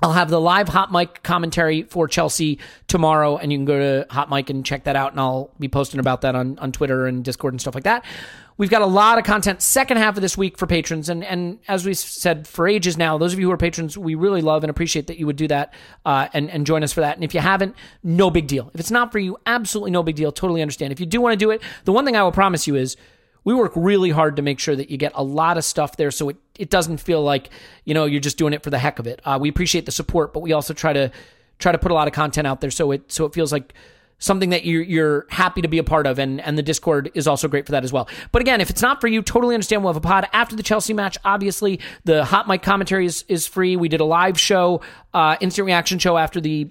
I'll have the live Hot Mic commentary for Chelsea tomorrow, and you can go to Hot Mic and check that out, and I'll be posting about that on, on Twitter and Discord and stuff like that. We've got a lot of content second half of this week for patrons. And, and as we said for ages now, those of you who are patrons, we really love and appreciate that you would do that uh, and, and join us for that. And if you haven't, no big deal. If it's not for you, absolutely no big deal. Totally understand. If you do want to do it, the one thing I will promise you is we work really hard to make sure that you get a lot of stuff there so it, it doesn't feel like, you know, you're just doing it for the heck of it. Uh, we appreciate the support, but we also try to try to put a lot of content out there so it so it feels like something that you're, you're happy to be a part of, and, and the Discord is also great for that as well. But again, if it's not for you, totally understand. We'll have a pod after the Chelsea match, obviously. The Hot Mic commentary is, is free. We did a live show, uh, instant reaction show after the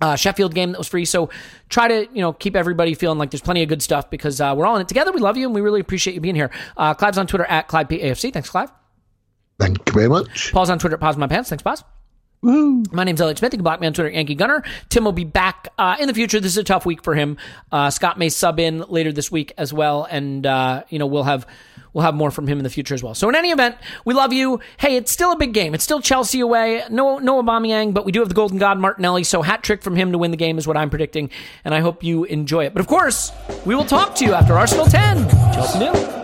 Uh, Sheffield game that was free. So try to, you know, keep everybody feeling like there's plenty of good stuff because uh, we're all in it together. We love you and we really appreciate you being here. Uh, Clive's on Twitter at Clive P A F C. Thanks, Clive. Thank you very much. Paul's on Twitter at Pause My Pants. Thanks, Pause. Woo. My name's Elliot Smith. You can block me on Twitter at Yankee Gunner. Tim will be back uh, in the future. This is a tough week for him. Uh, Scott may sub in later this week as well. And, uh, you know, we'll have We'll have more from him in the future as well. So in any event, we love you. Hey, it's still a big game. It's still Chelsea away. No, no Aubameyang, but we do have the Golden God Martinelli. So hat trick from him to win the game is what I'm predicting. And I hope you enjoy it. But of course, we will talk to you after Arsenal ten. Chelsea nil.